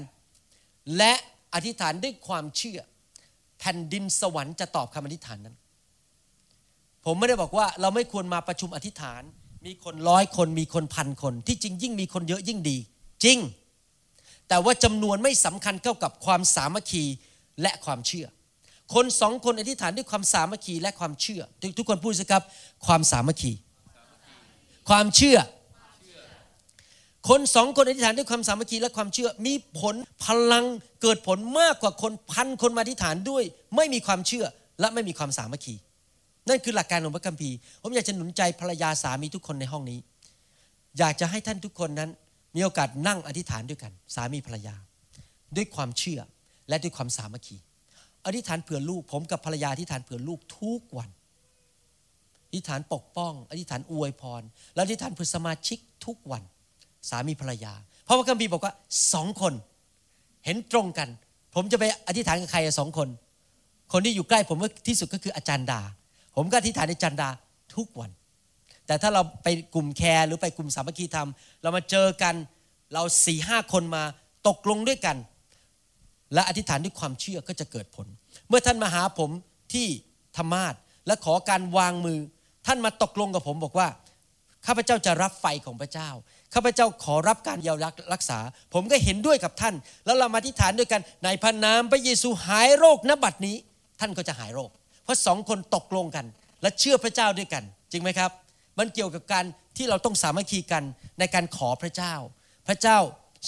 และอธิษฐานด้วยความเชื่อแผ่นดินสวรรค์จะตอบคำอธิษฐานนั้นผมไม่ได้บอกว่าเราไม่ควรมาประชุมอธิษฐานมีคนร้อยคนมีคนพันคนที่จริงยิ่งมีคนเยอะยิ่งดีจริงแต่ว่าจำนวนไม่สำคัญเท่ากับความสามัคคีและความเชื่อคนสองคนอธิษฐานด้วยความสามัคคีและความเชื่อทุกคนพูดสิครับความสามัคคีความเชื่อคนสองคนอธิษฐานด้วยความสามัคคีและความเชื่อมีผลพลังเกิดผลมากกว่าคนพันคนมาอธิษฐานด้วยไม่มีความเชื่อและไม่มีความสามัคคีนั่นคือหลักการของพระคัมภีร์ผมอยากจะหนุนใจภรรยาสามีทุกคนในห้องนี้อยากจะให้ท่านทุกคนนั้นมีโอกาสนั่งอธิษฐานด้วยกันสามีภรรยาด้วยความเชื่อและด้วยความสามัคคีอธิษฐานเผื่อลูกผมกับภรรยาอธิษฐานเผื่อลูกทุกวันอธิษฐานปกป้องอธิษฐานอวยพรและอธิษฐานเพื่อสมาชิกทุกวันสามีภรรยาเพราะพระคัมภีร์บอกว่าสองคนเห็นตรงกันผมจะไปอธิษฐานกับใครสองคนคนที่อยู่ใกล้ผมที่สุดก็คืออาจารย์ดาผมก็อธิษฐานในจันดาทุกวันแต่ถ้าเราไปกลุ่มแคร์หรือไปกลุ่มสามัคคีธรรมเรามาเจอกันเรา สี่ห้า คนมาตกลงด้วยกันและอธิษฐานด้วยความเชื่อก็จะเกิดผลเมื่อท่านมาหาผมที่ธรรมาสน์และขอการวางมือท่านมาตกลงกับผมบอกว่าข้าพเจ้าจะรับไฟของพระเจ้าข้าพเจ้าขอรับการเยียวยารักษาผมก็เห็นด้วยกับท่านแล้วเรามาอธิษฐานด้วยกันในพระนามพระเยซูหายโรคณบัดนี้ท่านก็จะหายโรคเพราะสองคนตกลงกันและเชื่อพระเจ้าด้วยกันจริงไหมครับมันเกี่ยวกับการที่เราต้องสามัคคีกันในการขอพระเจ้าพระเจ้า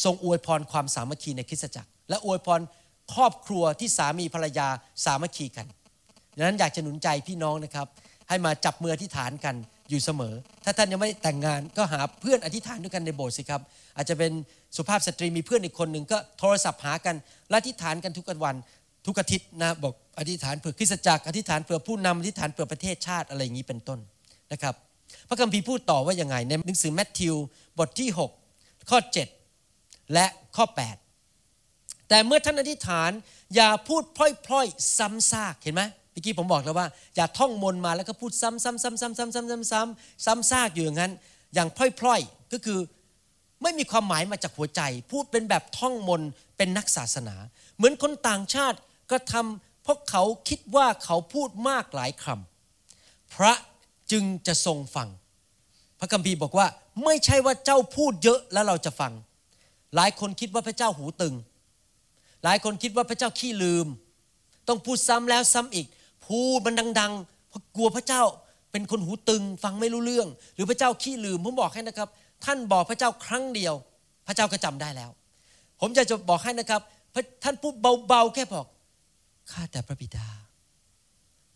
ทรงอวยพรความสามัคคีในคริสตจักรและอวยพรครอบครัวที่สามีภรรยาสามัคคีกันดังนั้นอยากจะหนุนใจพี่น้องนะครับให้มาจับมืออธิษฐานกันอยู่เสมอถ้าท่านยังไม่แต่งงานก็หาเพื่อนอธิษฐานด้วยกันในโบสถ์สิครับอาจจะเป็นสุภาพสตรีมีเพื่อนอีกคนหนึ่งก็โทรศัพท์หากันและอธิษฐานกันทุกวันทุกอาทิตย์นะบอกอธิษฐานเผื่อคริสตจักรอธิษฐานเผื่อผู้นำอธิษฐานเผื่อประเทศชาติอะไรอย่างนี้เป็นต้นนะครับพระคัมภีร์พูดต่อว่ายังไงในหนังสือมัทธิวบทที่หกข้อเจ็ดและข้อแปดแต่เมื่อท่านอธิษฐานอย่าพูดพล่อยๆซ้ำซากเห็นไหมเมื่อกี้ผมบอกแล้วว่าอย่าท่องมนต์มาแล้วก็พูดซ้ำๆๆๆๆๆๆซ้ำซากอยู่อย่างนั้นอย่างพล่อยๆก็คือไม่มีความหมายมาจากหัวใจพูดเป็นแบบท่องมนต์เป็นนักศาสนาเหมือนคนต่างชาติกระทำเพราะเขาคิดว่าเขาพูดมากหลายคำพระจึงจะทรงฟังพระคัมภีร์บอกว่าไม่ใช่ว่าเจ้าพูดเยอะแล้วเราจะฟัง หลายคนคิดว่าพระเจ้าหูตึงหลายคนคิดว่าพระเจ้าขี้ลืมต้องพูดซ้ำแล้วซ้ำอีกพูดมันดังๆเพราะกลัวพระเจ้าเป็นคนหูตึงฟังไม่รู้เรื่องหรือพระเจ้าขี้ลืมผมบอกให้นะครับท่านบอกพระเจ้าครั้งเดียวพระเจ้าก็จำได้แล้วผมจะจะบอกให้นะครับท่านพูดเบาๆแค่บอกข้าแต่พระบิดา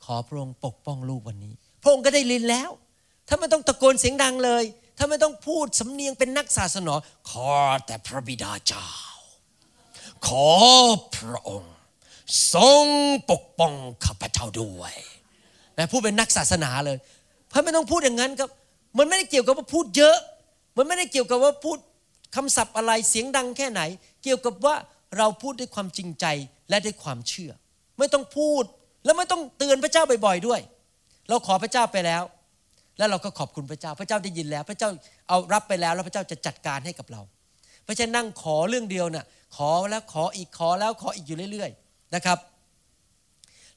ขอพระองค์ปกป้องลูกวันนี้พระองค์ก็ได้ลิ้นแล้วท่านไม่ต้องตะโกนเสียงดังเลยท่านไม่ต้องพูดสำเนียงเป็นนักศาสนาขอแต่พระบิดาเจ้าขอพระองค์ทรงปกป้องข้าพเจ้าด้วยนะพูดเป็นนักศาสนาเลยท่านไม่ต้องพูดอย่างนั้นครับมันไม่ได้เกี่ยวกับว่าพูดเยอะมันไม่ได้เกี่ยวกับว่าพูดคำศัพท์อะไรเสียงดังแค่ไหนเกี่ยวกับว่าเราพูดด้วยความจริงใจและด้วยความเชื่อไม่ต้องพูดแล้วไม่ต้องเตือนพระเจ้าบ่อยๆด้วยเราขอพระเจ้าไปแล้วแล้วเราก็ขอบคุณพระเจ้าพระเจ้าได้ยินแล้วพระเจ้าเอารับไปแล้วแล้วพระเจ้าจะจัดการให้กับเราไม่ใช่นั่งขอเรื่องเดียวน่ะขอแล้วขออีกขอแล้วขออีกอยู่เรื่อยๆนะครับ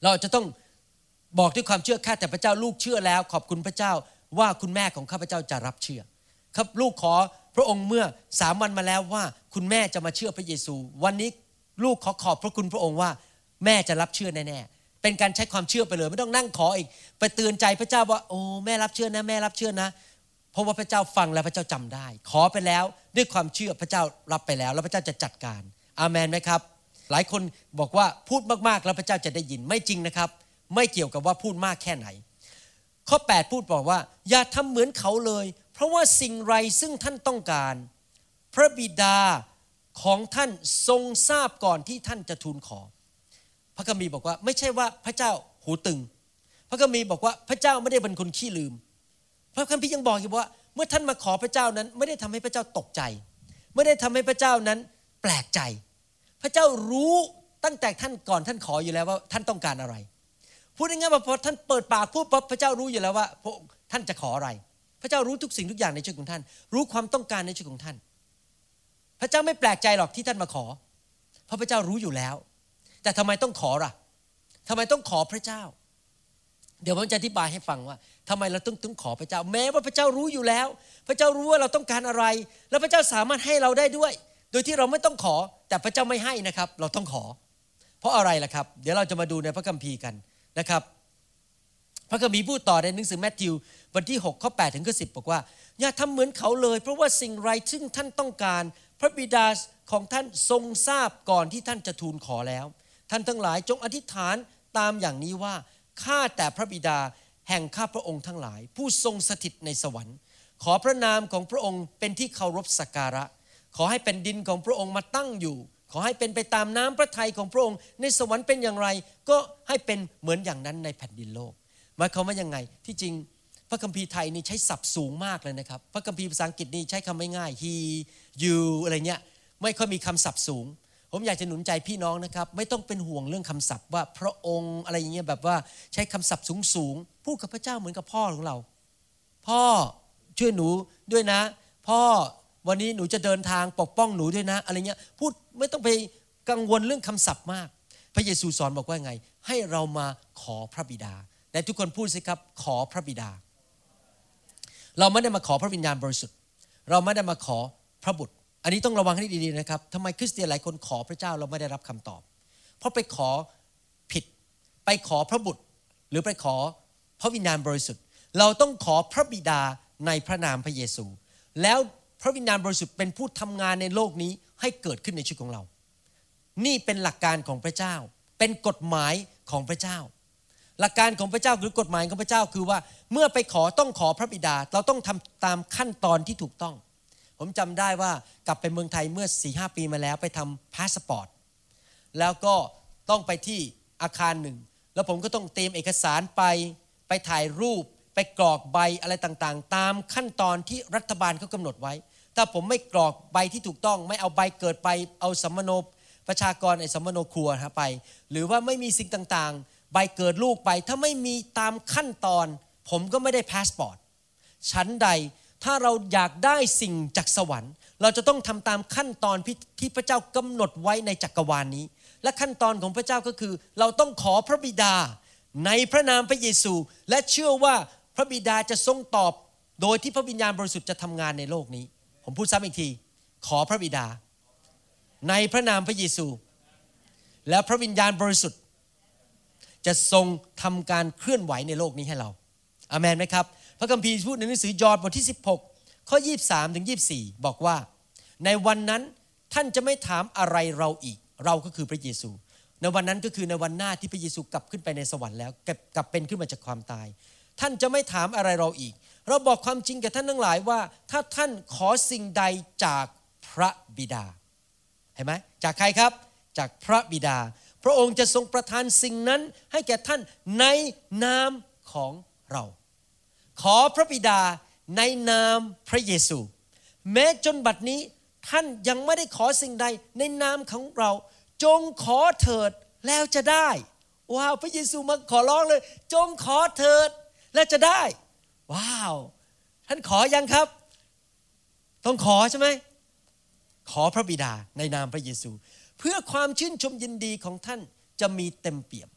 เราจะต้องบอกด้วยความเชื่อข้าแต่พระเจ้าลูกเชื่อแล้วขอบคุณพระเจ้าว่าคุณแม่ของข้าพเจ้าจะรับเชื่อครับลูกขอพระองค์เมื่อสามวันมาแล้วว่าคุณแม่จะมาเชื่อพระเยซูวันนี้ลูกขอขอบพระคุณพระองค์ว่าแม่จะรับเชื่อแน่ๆเป็นการใช้ความเชื่อไปเลยไม่ต้องนั่งขออีกไปเตือนใจพระเจ้าว่าโอ้แม่รับเชื่อนะแม่รับเชื่อนะเพราะว่าพระเจ้าฟังแล้วพระเจ้าจำได้ขอไปแล้วด้วยความเชื่อพระเจ้ารับไปแล้วแล้วพระเจ้าจะจัดการอาเมนไหมครับหลายคนบอกว่าพูดมากๆแล้วพระเจ้าจะได้ยินไม่จริงนะครับไม่เกี่ยวกับว่าพูดมากแค่ไหนข้อแปดพูดบอกว่าอย่าทำเหมือนเขาเลยเพราะว่าสิ่งไรซึ่งท่านต้องการพระบิดาของท่านทรงทราบก่อนที่ท่านจะทูลขอพระคัมภีร์บอกว่าไม่ใช่ว่าพระเจ้าหูตึงพระคัมภีร์บอกว่าพระเจ้าไม่ได้เป็นคนขี้ลืมพระคัมภีร์ยังบอกอีกว่าเมื่อท่านมาขอพระเจ้านั้นไม่ได้ทำให้พระเจ้าตกใจไม่ได้ทำให้พระเจ้านั้นแปลกใจพระเจ้ารู้ตั้งแต่ท่านก่อนท่านขออยู่แล้วว่าท่านต้องการอะไรพูดง่ายๆว่าพอท่านเปิดปากพูดปั๊บพระเจ้ารู้อยู่แล้วว่าท่านจะขออะไรพระเจ้ารู้ทุกสิ่งทุกอย่างในชีวิตของท่านรู้ความต้องการในชีวิตของท่านพระเจ้าไม่แปลกใจหรอกที่ท่านมาขอเพราะพระเจ้ารู้อยู่แล้วแต่ทำไมต้องขอล่ะทำไมต้องขอพระเจ้าเดี๋ยวผมจะอธิบายให้ฟังว่าทำไมเราต้องต้องขอพระเจ้าแม้ว่าพระเจ้ารู้อยู่แล้วพระเจ้ารู้ว่าเราต้องการอะไรแล้วพระเจ้าสามารถให้เราได้ด้วยโดยที่เราไม่ต้องขอแต่พระเจ้าไม่ให้นะครับเราต้องขอเพราะอะไรล่ะครับเดี๋ยวเราจะมาดูในพระคัมภีร์กันนะครับพระคัมภีร์พูดต่อในหนังสือมัทธิวบทที่หกข้อแปดถึงข้อสิบบอกว่าอย่าทำเหมือนเขาเลยเพราะว่าสิ่งไรซึ่งท่านต้องการพระบิดาของท่านทรงทราบก่อนที่ท่านจะทูลขอแล้วท่านทั้งหลายจงอธิษฐานตามอย่างนี้ว่าข้าแต่พระบิดาแห่งข้าพระองค์ทั้งหลายผู้ทรงสถิตในสวรรค์ขอพระนามของพระองค์เป็นที่เคารพสักการะขอให้แผ่นดินของพระองค์มาตั้งอยู่ขอให้เป็นไปตามน้ำพระทัยของพระองค์ในสวรรค์เป็นอย่างไรก็ให้เป็นเหมือนอย่างนั้นในแผ่นดินโลกหมายความว่ายังไงที่จริงพระคัมภีร์ไทยนี่ใช้ศัพท์สูงมากเลยนะครับพระคัมภีร์ภาษาอังกฤษนี่ใช้คำไม่ง่าย he you อะไรเงี้ยไม่ค่อยมีคำศัพท์สูงผมอยากจะหนุนใจพี่น้องนะครับไม่ต้องเป็นห่วงเรื่องคำศัพท์ว่าพระองค์อะไรอย่างเงี้ยแบบว่าใช้คำศัพท์สูงๆพูดกับพระเจ้าเหมือนกับพ่อของเราพ่อช่วยหนูด้วยนะพ่อวันนี้หนูจะเดินทางปกป้องหนูด้วยนะอะไรเงี้ยพูดไม่ต้องไปกังวลเรื่องคำศัพท์มากพระเยซูสอนบอกว่าไงให้เรามาขอพระบิดาแต่ทุกคนพูดสิครับขอพระบิดาเราไม่ได้มาขอพระวิญญาณบริสุทธิ์เราไม่ได้มาขอพระบุตรอันนี้ต้องระวังให้ดีๆนะครับทำไมคริสเตียนหลายคนขอพระเจ้าเราไม่ได้รับคำตอบเพราะไปขอผิดไปขอพระบุตรหรือไปขอพระวิญญาณบริสุทธิ์เราต้องขอพระบิดาในพระนามพระเยซูแล้วพระวิญญาณบริสุทธิ์เป็นผู้ทำงานในโลกนี้ให้เกิดขึ้นในชีวิตของเรานี่เป็นหลักการของพระเจ้าเป็นกฎหมายของพระเจ้าหลักการของพระเจ้าหรือกฎหมายของพระเจ้าคือว่าเมื่อไปขอต้องขอพระบิดาเราต้องทำตามขั้นตอนที่ถูกต้องผมจำได้ว่ากลับไปเมืองไทยเมื่อ สี่ห้า ปีมาแล้วไปทำพาสปอร์ตแล้วก็ต้องไปที่อาคารหนึ่งแล้วผมก็ต้องเตรียมเอกสารไปไปถ่ายรูปไปกรอกใบอะไรต่างๆตามขั้นตอนที่รัฐบาลเขากำหนดไว้ถ้าผมไม่กรอกใบที่ถูกต้องไม่เอาใบเกิดไปเอาสัมมโนประชากรไอ้สัมมโนครัวฮะไปหรือว่าไม่มีสิ่งต่างๆใบเกิดลูกไปถ้าไม่มีตามขั้นตอนผมก็ไม่ได้พาสปอร์ตชั้นใดถ้าเราอยากได้สิ่งจากสวรรค์เราจะต้องทำตามขั้นตอนที่พระเจ้ากำหนดไว้ในจักรวาลนี้และขั้นตอนของพระเจ้าก็คือเราต้องขอพระบิดาในพระนามพระเยซูและเชื่อว่าพระบิดาจะทรงตอบโดยที่พระวิญญาณบริสุทธิ์จะทำงานในโลกนี้ผมพูดซ้ำอีกทีขอพระบิดา ในพระนามพระเยซูและพระวิญญาณบริสุทธิ์จะทรงทำการเคลื่อนไหวในโลกนี้ให้เราอาเมนไหมครับพระคัมภีร์พูดในหนังสือยอห์นบทที่สิบหกข้อยี่สิบสามถึงยี่สิบสี่บอกว่าในวันนั้นท่านจะไม่ถามอะไรเราอีกเราก็คือพระเยซูในวันนั้นก็คือในวันหน้าที่พระเยซูกลับขึ้นไปในสวรรค์แล้วกลับเป็นขึ้นมาจากความตายท่านจะไม่ถามอะไรเราอีกเราบอกความจริงแก่ท่านทั้งหลายว่าถ้าท่านขอสิ่งใดจากพระบิดาเห็นไหมจากใครครับจากพระบิดาพระองค์จะทรงประทานสิ่งนั้นให้แก่ท่านในนามของเราขอพระบิดาในนามพระเยซูแม้จนบัดนี้ท่านยังไม่ได้ขอสิ่งใดในนามของเราจงขอเถิดแล้วจะได้ว้าวพระเยซูมาขอร้องเลยจงขอเถิดแล้วจะได้ว้าวท่านขอยังครับต้องขอใช่ไหมขอพระบิดาในนามพระเยซูเพื่อความชื่นชมยินดีของท่านจะมีเต็มเปี่ยม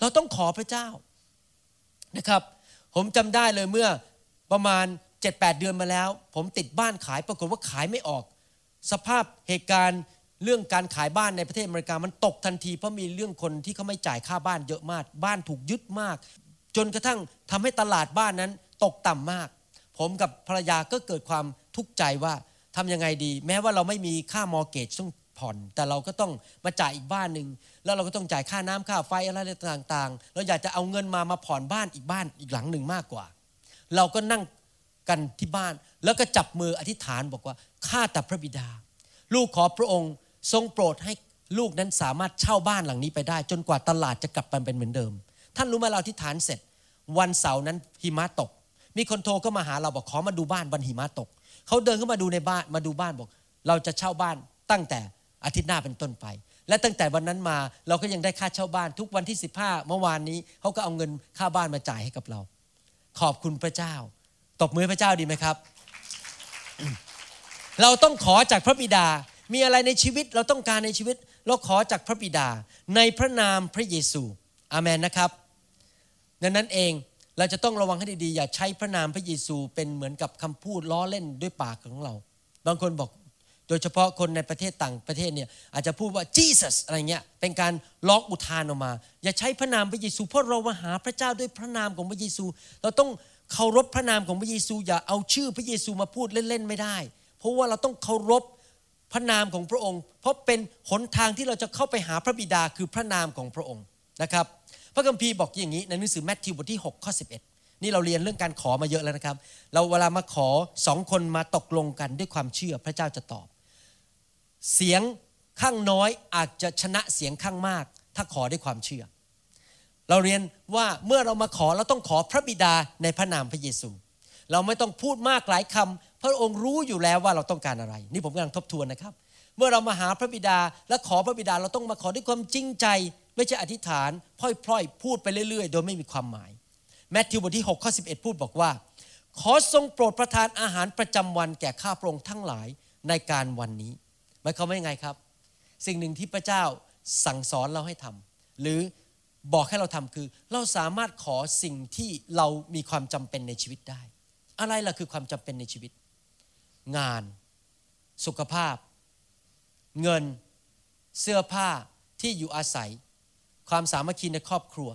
เราต้องขอพระเจ้านะครับผมจำได้เลยเมื่อประมาณ เจ็ดแปด เดือนมาแล้วผมติดบ้านขายปรากฏว่าขายไม่ออกสภาพเหตุการณ์เรื่องการขายบ้านในประเทศอเมริกามันตกทันทีเพราะมีเรื่องคนที่เขาไม่จ่ายค่าบ้านเยอะมากบ้านถูกยึดมากจนกระทั่งทำให้ตลาดบ้านนั้นตกต่ำมากผมกับภรรยาก็เกิดความทุกข์ใจว่าทำยังไงดีแม้ว่าเราไม่มีค่ามอร์เกจต้องผ่อนแต่เราก็ต้องมาจ่ายอีกบ้านนึงแล้วเราก็ต้องจ่ายค่าน้ำค่าไฟอะไรต่างๆเราอยากจะเอาเงินมามาผ่อนบ้านอีกบ้านอีกหลังหนึ่งมากกว่าเราก็นั่งกันที่บ้านแล้วก็จับมืออธิษฐานบอกว่าข้าแต่พระบิดาลูกขอพระองค์ทรงโปรดให้ลูกนั้นสามารถเช่าบ้านหลังนี้ไปได้จนกว่าตลาดจะกลับมาเป็นเหมือนเดิมท่านรู้ไหมเราอธิษฐานเสร็จวันเสาร์นั้นหิมะตกมีคนโทรเข้ามาหาเราบอกขอมาดูบ้านวันหิมะตกเขาเดินเข้ามาดูในบ้านมาดูบ้านบอกเราจะเช่าบ้านตั้งแต่อาทิตย์หน้าเป็นต้นไปและตั้งแต่วันนั้นมาเราก็ยังได้ค่าเช่าบ้านทุกวันที่สิบห้าเมื่อวานนี้เขาก็เอาเงินค่าบ้านมาจ่ายให้กับเราขอบคุณพระเจ้าตบมือพระเจ้าดีไหมครับ เราต้องขอจากพระบิดามีอะไรในชีวิตเราต้องการในชีวิตเราขอจากพระบิดาในพระนามพระเยซูอาเมนนะครับดังนั้นเองเราจะต้องระวังให้ดีๆอย่าใช้พระนามพระเยซูเป็นเหมือนกับคำพูดล้อเล่นด้วยปากของเราบางคนบอกโดยเฉพาะคนในประเทศต่างประเทศเนี่ยอาจจะพูดว่า Jesus อะไรเงี้ยเป็นการล้ออุทานออกมาอย่าใช้พระนามพระเยซูเพราะเรามาหาพระเจ้าด้วยพระนามของพระเยซูเราต้องเคารพพระนามของพระเยซูอย่าเอาชื่อพระเยซูมาพูดเล่นๆไม่ได้เพราะว่าเราต้องเคารพพระนามของพระองค์เพราะเป็นหนทางที่เราจะเข้าไปหาพระบิดาคือพระนามของพระองค์นะครับพระคัมภีร์บอกอย่างนี้ในหนังสือมัทธิวบทที่หกข้อสิบเอ็ดนี่เราเรียนเรื่องการขอมาเยอะแล้วนะครับเราเวลามาขอสองคนมาตกลงกันด้วยความเชื่อพระเจ้าจะตอบเสียงข้างน้อยอาจจะชนะเสียงข้างมากถ้าขอด้วยความเชื่อเราเรียนว่าเมื่อเรามาขอเราต้องขอพระบิดาในพระนามพระเยซูเราไม่ต้องพูดมากหลายคำพระองค์รู้อยู่แล้วว่าเราต้องการอะไรนี่ผมกำลังทบทวนนะครับเมื่อเรามาหาพระบิดาและขอพระบิดาเราต้องมาขอด้วยความจริงใจไม่ใช่อธิษฐานพล่อยๆพูดไปเรื่อยๆโดยไม่มีความหมายมัทธิวบทที่หกข้อสิบเอ็ดพูดบอกว่าขอทรงโปรดประทานอาหารประจำวันแก่ข้าพระองค์ทั้งหลายในการวันนี้หมายความว่ายังไงครับสิ่งหนึ่งที่พระเจ้าสั่งสอนเราให้ทำหรือบอกให้เราทำคือเราสามารถขอสิ่งที่เรามีความจำเป็นในชีวิตได้อะไรล่ะคือความจำเป็นในชีวิตงานสุขภาพเงินเสื้อผ้าที่อยู่อาศัยความสามัคคีในครอบครัว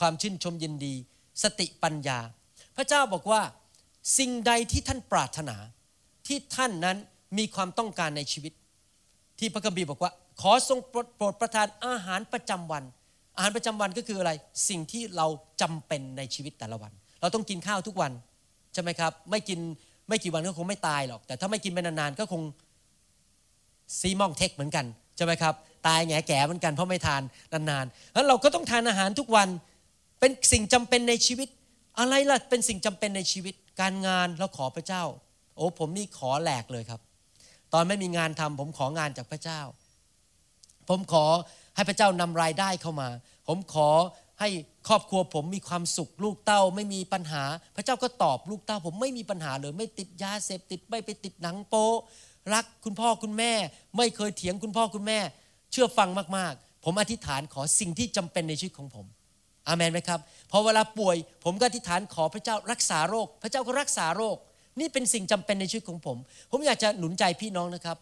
ความชื่นชมยินดีสติปัญญาพระเจ้าบอกว่าสิ่งใดที่ท่านปรารถนาที่ท่านนั้นมีความต้องการในชีวิตที่พระคัมภีร์บอกว่าขอทรงโปรดประทานอาหารประจำวันอาหารประจำวันก็คืออะไรสิ่งที่เราจำเป็นในชีวิตแต่ละวันเราต้องกินข้าวทุกวันใช่ไหมครับไม่กินไม่กี่วันก็คงไม่ตายหรอกแต่ถ้าไม่กินไปนานๆก็คงซีม่องเทคเหมือนกันใช่ไหมครับตายแง่แก่เหมือนกันเพราะไม่ทานนานๆแล้วเราก็ต้องทานอาหารทุกวันเป็นสิ่งจำเป็นในชีวิตอะไรล่ะเป็นสิ่งจำเป็นในชีวิตการงานเราขอพระเจ้าโอ้ผมนี่ขอแหลกเลยครับตอนไม่มีงานทำผมของานจากพระเจ้าผมขอให้พระเจ้านำรายได้เข้ามาผมขอให้ครอบครัวผมมีความสุขลูกเต้าไม่มีปัญหาพระเจ้าก็ตอบลูกเต้าผมไม่มีปัญหาเลยไม่ติดยาเสพติดไม่ไปติดหนังโป๊รักคุณพ่อคุณแม่ไม่เคยเถียงคุณพ่อคุณแม่เชื่อฟังมากๆผมอธิษฐานขอสิ่งที่จำเป็นในชีวิตของผมอาเมนไหมครับพอเวลาป่วยผมก็อธิษฐานขอพระเจ้ารักษาโรคพระเจ้าก็รักษาโรคนี่เป็นสิ่งจำเป็นในชีวิตของผมผมอยากจะหนุนใจพี่น้องนะครับ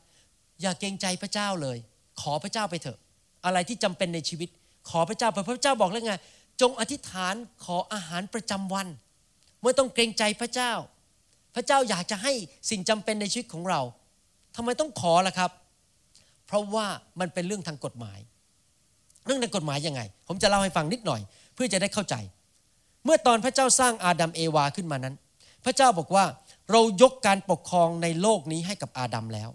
อย่าเกรงใจพระเจ้าเลยขอพระเจ้าไปเถอะอะไรที่จำเป็นในชีวิตขอพระเจ้าไปพระเจ้าบอกแล้วไงจงอธิษฐานขออาหารประจำวันไม่ต้องเกรงใจพระเจ้าพระเจ้าอยากจะให้สิ่งจำเป็นในชีวิตของเราทำไมต้องขอล่ะครับเพราะว่ามันเป็นเรื่องทางกฎหมายเรื่องทางกฎหมายยังไงผมจะเล่าให้ฟังนิดหน่อยเพื่อจะได้เข้าใจเมื่อตอนพระเจ้าสร้างอาดัมเอวาขึ้นมานั้นพระเจ้าบอกว่าเรายกการปกครองในโลกนี้ให้กับอาดัมแล้ว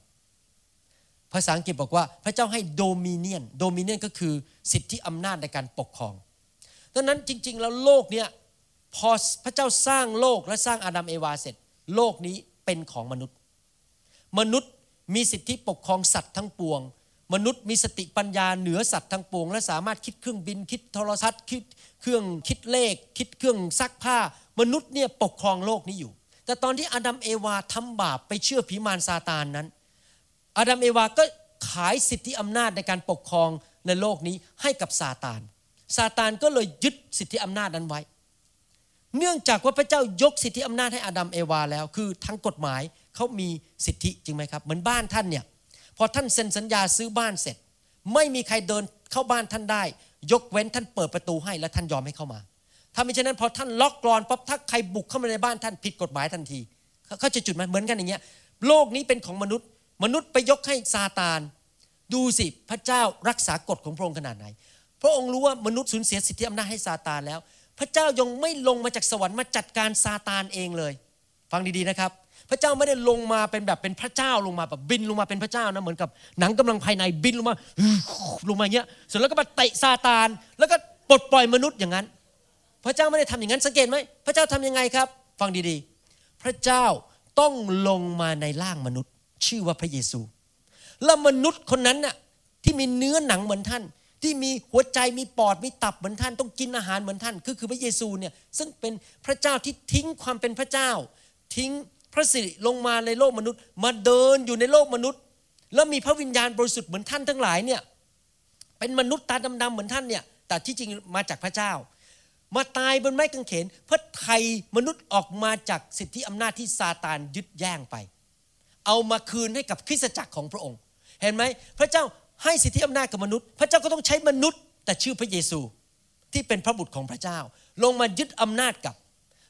ภาษาอังกฤษบอกว่าพระเจ้าให้โดมิเนียนโดมิเนียนก็คือสิทธิอำนาจในการปกครองดังนั้นจริงๆแล้วโลกเนี้ยพอพระเจ้าสร้างโลกและสร้างอาดัมเอวาเสร็จโลกนี้เป็นของมนุษย์มนุษย์มีสิทธิปกครองสัตว์ทั้งปวงมนุษย์มีสติปัญญาเหนือสัตว์ทั้งปวงและสามารถคิดเครื่องบินคิดโทรทัศน์คิดเครื่องคิดเลขคิดเครื่องซักผ้ามนุษย์เนี่ยปกครองโลกนี้อยู่แต่ตอนที่อาดัมเอวาทำบาปไปเชื่อผีมารซาตานนั้นอาดัมเอวาก็ขายสิทธิอำนาจในการปกครองในโลกนี้ให้กับซาตานซาตานก็เลยยึดสิทธิอำนาจนั้นไว้เนื่องจากว่าพระเจ้ายกสิทธิอำนาจให้อาดัมเอวาแล้วคือทางกฎหมายเขามีสิทธิจริงไหมครับเหมือนบ้านท่านเนี่ยพอท่านเซ็นสัญญาซื้อบ้านเสร็จไม่มีใครเดินเข้าบ้านท่านได้ยกเว้นท่านเปิดประตูให้และท่านยอมให้เข้ามาถ้าไม่เช่นนั้นพอท่านล็อกกลอนปั๊บถ้าใครบุกเข้ามาในบ้านท่านผิดกฎหมายทันทีเขาจะจุดมันเหมือนกันอย่างเงี้ยโลกนี้เป็นของมนุษย์มนุษย์ไปยกให้ซาตานดูสิพระเจ้ารักษากฎของพระองค์ขนาดไหนพระองค์รู้ว่ามนุษย์สูญเสียสิทธิอำนาจให้ซาตานแล้วพระเจ้ายังไม่ลงมาจากสวรรค์มาจัดการซาตานเองเลยฟังดีๆนะครับพระเจ้าไม่ได้ลงมาเป็นแบบเป็นพระเจ้าลงมาแบบบินลงมาเป็นพระเจ้านะเหมือนกับหนังกำลังภายในบินลงมาลงมาเงี้ยเสร็จแล้วก็มาเตะซาตานแล้วก็ปลดปล่อยมนุษย์อย่างนั้นพระเจ้าไม่ได้ทำอย่างนั้นสังเกตไหมพระเจ้าทำยังไงครับฟังดีๆพระเจ้าต้องลงมาในร่างมนุษย์ชื่อว่าพระเยซูและมนุษย์คนนั้นน่ะที่มีเนื้อหนังเหมือนท่านที่มีหัวใจมีปอดมีตับเหมือนท่านต้องกินอาหารเหมือนท่านคือคือพระเยซูเนี่ยซึ่งเป็นพระเจ้าที่ทิ้งความเป็นพระเจ้าทิ้งพระสิริลงมาในโลกมนุษย์มาเดินอยู่ในโลกมนุษย์แล้วมีพระวิญญาณบริสุทธิ์เหมือนท่านทั้งหลายเนี่ยเป็นมนุษย์ตาดำๆเหมือนท่านเนี่ยแต่ที่จริงมาจากพระเจ้ามาตายบนไม้กางเขนเพื่อไถ่มนุษย์ออกมาจากสิทธิอำนาจที่ซาตานยึดแย่งไปเอามาคืนให้กับคริสตจักรของพระองค์เห็นไหมพระเจ้าให้สิทธิอำนาจกับมนุษย์พระเจ้าก็ต้องใช้มนุษย์แต่ชื่อพระเยซูที่เป็นพระบุตรของพระเจ้าลงมายึดอำนาจกับ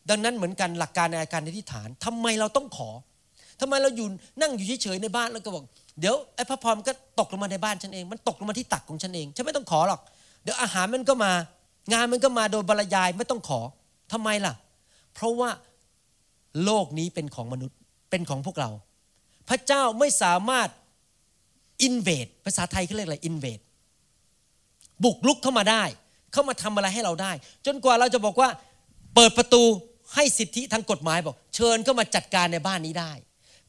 ดังนั้นเหมือนกันหลักการในอาการอธิษฐานทำไมเราต้องขอทำไมเราอยู่นั่งอยู่เฉยๆในบ้านแล้วก็บอกเดี๋ยวไอ้พระพรก็ตกลงมาในบ้านฉันเองมันตกลงมาที่ตักของฉันเองฉันไม่ต้องขอหรอกเดี๋ยวอาหารมันก็มางานมันก็มาโดยบรรยายไม่ต้องขอทำไมล่ะเพราะว่าโลกนี้เป็นของมนุษย์เป็นของพวกเราพระเจ้าไม่สามารถอินเวดภาษาไทยเขาเรียกอะไรอินเวดบุกลุกเข้ามาได้เข้ามาทำอะไรให้เราได้จนกว่าเราจะบอกว่าเปิดประตูให้สิทธิทางกฎหมายบอกเชิญเข้ามาจัดการในบ้านนี้ได้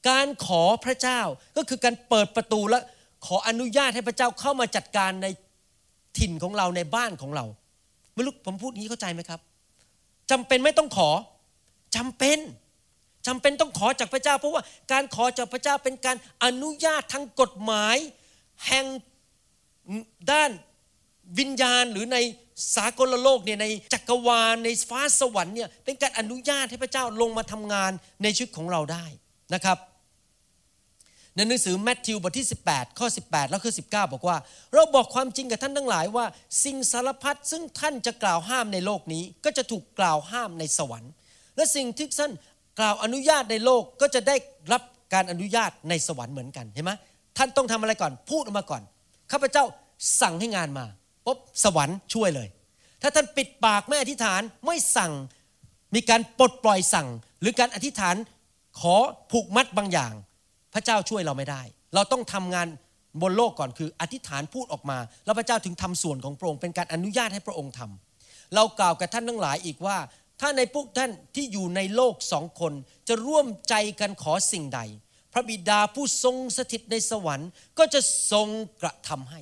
การขอพระเจ้าก็คือการเปิดประตูและขออนุญาตให้พระเจ้าเข้ามาจัดการในถิ่นของเราในบ้านของเราไม่รู้ผมพูดอย่างนี้เข้าใจไหมครับจำเป็นไม่ต้องขอจำเป็นจำเป็นต้องขอจากพระเจ้าเพราะว่าการขอจากพระเจ้าเป็นการอนุญาตทางกฎหมายแห่งด้านวิญญาณหรือในสากลโลกเนี่ยในจักรวาลในฟ้าสวรรค์เนี่ยเป็นการอนุญาตให้พระเจ้าลงมาทำงานในชีวิตของเราได้นะครับในหนังสือมัทธิวบทที่สิบแปดข้อสิบแปดแล้วคือสิบเก้าบอกว่าเราบอกความจริงกับท่านทั้งหลายว่าสิ่งสารพัดซึ่งท่านจะกล่าวห้ามในโลกนี้ก็จะถูกกล่าวห้ามในสวรรค์และสิ่งที่ท่านกล่าวอนุญาตในโลกก็จะได้รับการอนุญาตในสวรรค์เหมือนกันเห็นไหมท่านต้องทำอะไรก่อนพูดออกมาก่อนข้าพเจ้าสั่งให้งานมาปุ๊บสวรรค์ช่วยเลยถ้าท่านปิดปากไม่อธิษฐานไม่สั่งมีการปลดปล่อยสั่งหรือการอธิษฐานขอผูกมัดบางอย่างพระเจ้าช่วยเราไม่ได้เราต้องทำงานบนโลกก่อนคืออธิษฐานพูดออกมาแล้วพระเจ้าถึงทำส่วนของพระองค์เป็นการอนุญาตให้พระองค์ทำเรากล่าวกับท่านทั้งหลายอีกว่าถ้าในพวกท่านที่อยู่ในโลกสองคนจะร่วมใจกันขอสิ่งใดพระบิดาผู้ทรงสถิตในสวรรค์ก็จะทรงกระทำให้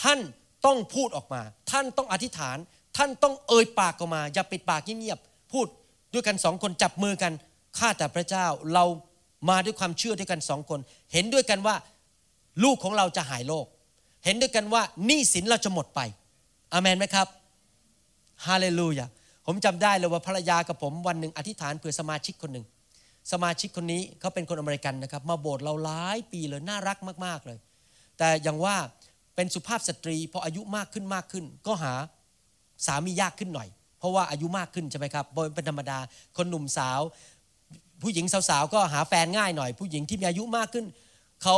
ท่านต้องพูดออกมาท่านต้องอธิษฐานท่านต้องเอ่ยปากออกมาอย่าปิดปากเงียบๆพูดด้วยกันสองคนจับมือกันข้าแต่พระเจ้าเรามาด้วยความเชื่อด้วยกันสองคนเห็นด้วยกันว่าลูกของเราจะหายโรคเห็นด้วยกันว่าหนี้สินเราจะหมดไปอาเมนไหมครับฮาเลลูยาผมจำได้เลยว่าภรรยากับผมวันหนึ่งอธิษฐานเพื่อสมาชิกคนหนึ่ง สมาชิกคนนี้เขาเป็นคนอเมริกันนะครับมาโบสถ์เราหลายปีเลยน่ารักมากๆเลยแต่อย่างว่าเป็นสุภาพสตรีพออายุมากขึ้นมากขึ้นก็หาสามียากขึ้นหน่อยเพราะว่าอายุมากขึ้นใช่ไหมครับเป็นธรรมดาคนหนุ่มสาวผู้หญิงสาวๆก็หาแฟนง่ายหน่อยผู้หญิงที่มีอายุมากขึ้นเขา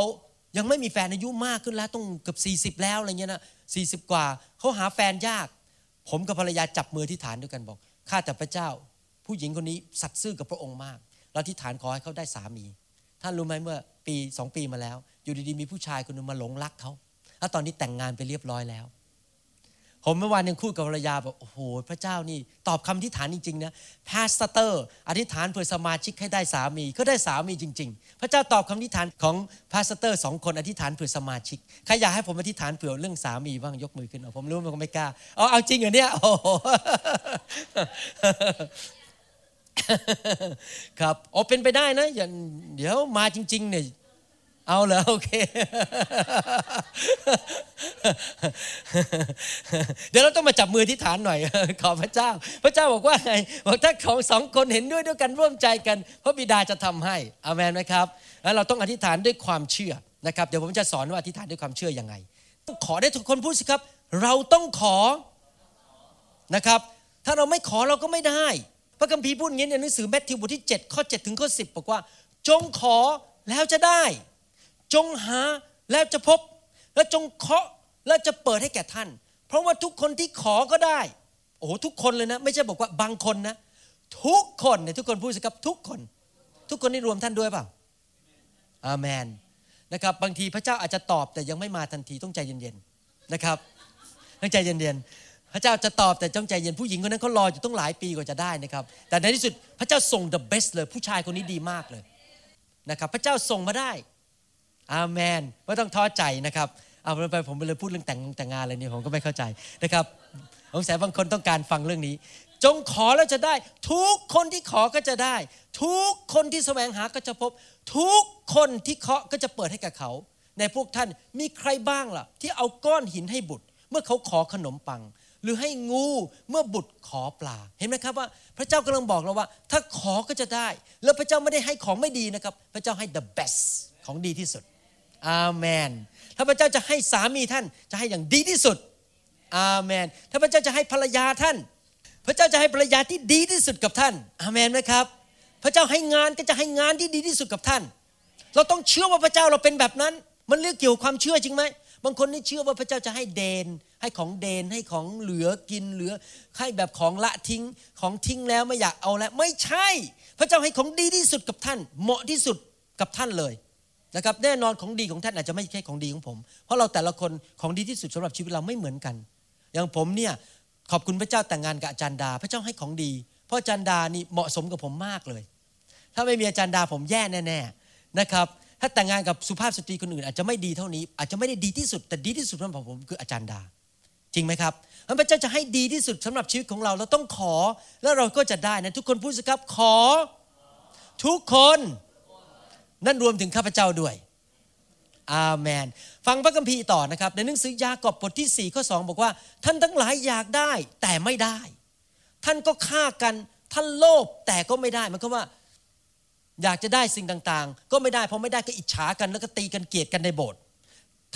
ยังไม่มีแฟนอายุมากขึ้นแล้วต้องเกือบสี่สิบแล้วอะไรเงี้ยนะสี่สิบกว่าเขาหาแฟนยากผมกับภรรยาจับมือที่ฐานด้วยกันบอกข้าแต่พระเจ้าผู้หญิงคนนี้สัตย์ซื่อกับพระองค์มากเราที่ฐานขอให้เขาได้สามีท่านรู้ไหมเมื่อปีสองปีมาแล้วอยู่ดีๆมีผู้ชายคนนึงมาหลงรักเขาแล้วตอนนี้แต่งงานไปเรียบร้อยแล้วผมเมื่อวานยังคู่กับภรรยาบอกโอ้โหพระเจ้านี่ตอบคำอธิษฐานจริงๆนะพาสเตอร์อธิษฐานเพื่อสมาชิกให้ได้สามีก็ได้สามีจริงๆพระเจ้าตอบคำอธิษฐานของพาสเตอร์สองคนอธิษฐานเพื่อสมาชิกใครอยากให้ผมอธิษฐานเผื่อเรื่องสามีบ้างยกมือขึ้นเอาผมรู้มันก็ไม่กล้าเอาเอาจริงเหรอเนี่ยโอ้โห ครับอ๋อเป็นไปได้นะเดี๋ยวมาจริงๆเนี่ยเอาเหรอโอเคเดี๋ยวเราต้องมาจับมือที่ฐานหน่อยขอพระเจ้าพระเจ้าบอกว่าไงบอกถ้าของสองคนเห็นด้วยด้วยกันร่วมใจกันพระบิดาจะทำให้อาเมนไหมครับแล้วเราต้องอธิษฐานด้วยความเชื่อนะครับเดี๋ยวผมจะสอนว่าอธิษฐานด้วยความเชื่อยังไงต้องขอได้ทุกคนพูดสิครับเราต้องขอนะครับถ้าเราไม่ขอเราก็ไม่ได้พระคัมภีร์พูดอย่างนี้ในหนังสือมัทธิวบทที่เจ็ดข้อเจ็ดถึงข้อสิบบอกว่าจงขอแล้วจะได้จงหาแล้วจะพบและจงเคาะแล้วจะเปิดให้แก่ท่านเพราะว่าทุกคนที่ขอก็ได้โอ้โหทุกคนเลยนะไม่ใช่บอกว่าบางคนนะทุกคนเนี่ยทุกคนพูดสิครับทุกคนทุกคนนี่รวมท่านด้วยเปล่าอาเมนนะครับบางทีพระเจ้าอาจจะตอบแต่ยังไม่มาทันทีต้องใจเย็นๆนะครับต้องใจเย็นๆพระเจ้าจะตอบแต่ต้องใจเย็นผู้หญิงคนนั้นเขารออยู่ต้องหลายปีกว่าจะได้นะครับแต่ในที่สุดพระเจ้าส่ง the best เลยผู้ชายคนนี้ดีมากเลยนะครับพระเจ้าส่งมาได้อาเมนไม่ต้องท้อใจนะครับเอาไปผมไปเลยพูดเรื่องแต่งแต่งงานอะไรนี่ผมก็ไม่เข้าใจนะครับสงสัยบางคนต้องการฟังเรื่องนี้จงขอแล้วจะได้ทุกคนที่ขอก็จะได้ทุกคนที่แสวงหาก็จะพบทุกคนที่เคาะก็จะเปิดให้กับเขาในพวกท่านมีใครบ้างล่ะที่เอาก้อนหินให้บุตรเมื่อเขาขอขนมปังหรือให้งูเมื่อบุตรขอปลาเห็นไหมครับว่าพระเจ้ากำลังบอกเราว่าถ้าขอก็จะได้แล้วพระเจ้าไม่ได้ให้ของไม่ดีนะครับพระเจ้าให้ the best ของดีที่สุดอาเมนถ้าพระเจ้าจะให้สามีท่านจะให้อย่างดีที่สุดอาเมนถ้าพระเจ้าจะให้ภรรยาท่านพระเจ้าจะให้ภรรยาที่ดีที่สุดกับท่านอาเมนไหมครับพระเจ้าให้งานก็จะให้งานที่ดีที่สุดกับท่านเราต้องเชื่อว่าพระเจ้าเราเป็นแบบนั้นมันเรื่องเกี่ยวกับความเชื่อจริงไหมบางคนนี่เชื่อว่าพระเจ้าจะให้เดนให้ของเดนให้ของเหลือกินเหลือให้แบบของละทิ้งของทิ้งแล้วไม่อยากเอาแล้วไม่ใช่พระเจ้าให้ของดีที่สุดกับท่านเหมาะที่สุดกับท่านเลยนะครับแน่นอนของดีของท่านอาจจะไม่ใช่ของดีของผมเพราะเราแต่ละคนของดีที่สุดสำหรับชีวิตเราไม่เหมือนกันอย่างผมเนี่ยขอบคุณพระเจ้าแต่งงานกับอาจารย์ดาพระเจ้าให้ของดีเพราะอาจารย์ดานี่เหมาะสมกับผมมากเลยถ้าไม่มีอาจารย์ดาผมแย่แน่ๆนะครับถ้าแต่งงานกับสุภาพสตรีคนอื่นอาจจะไม่ดีเท่านี้อาจจะไม่ได้ดีที่สุดแต่ดีที่สุดสำหรับผมคืออาจารย์ดาจริงไหมครับพระเจ้าจะให้ดีที่สุดสำหรับชีวิตของเราเราต้องขอแล้วเราก็จะได้นะทุกคนพูดสิครับขอทุกคนนั่นรวมถึงข้าพเจ้าด้วยอาเมนฟังพระคัมภีร์ต่อนะครับในหนังสือยากอบบทที่สี่ข้อสองบอกว่าท่านทั้งหลายอยากได้แต่ไม่ได้ท่านก็ฆ่ากันท่านโลภแต่ก็ไม่ได้มันก็ว่าอยากจะได้สิ่งต่างๆก็ไม่ได้เพราะไม่ได้ก็อิจฉากันแล้วก็ตีกันเกลียดกันในโบสถ์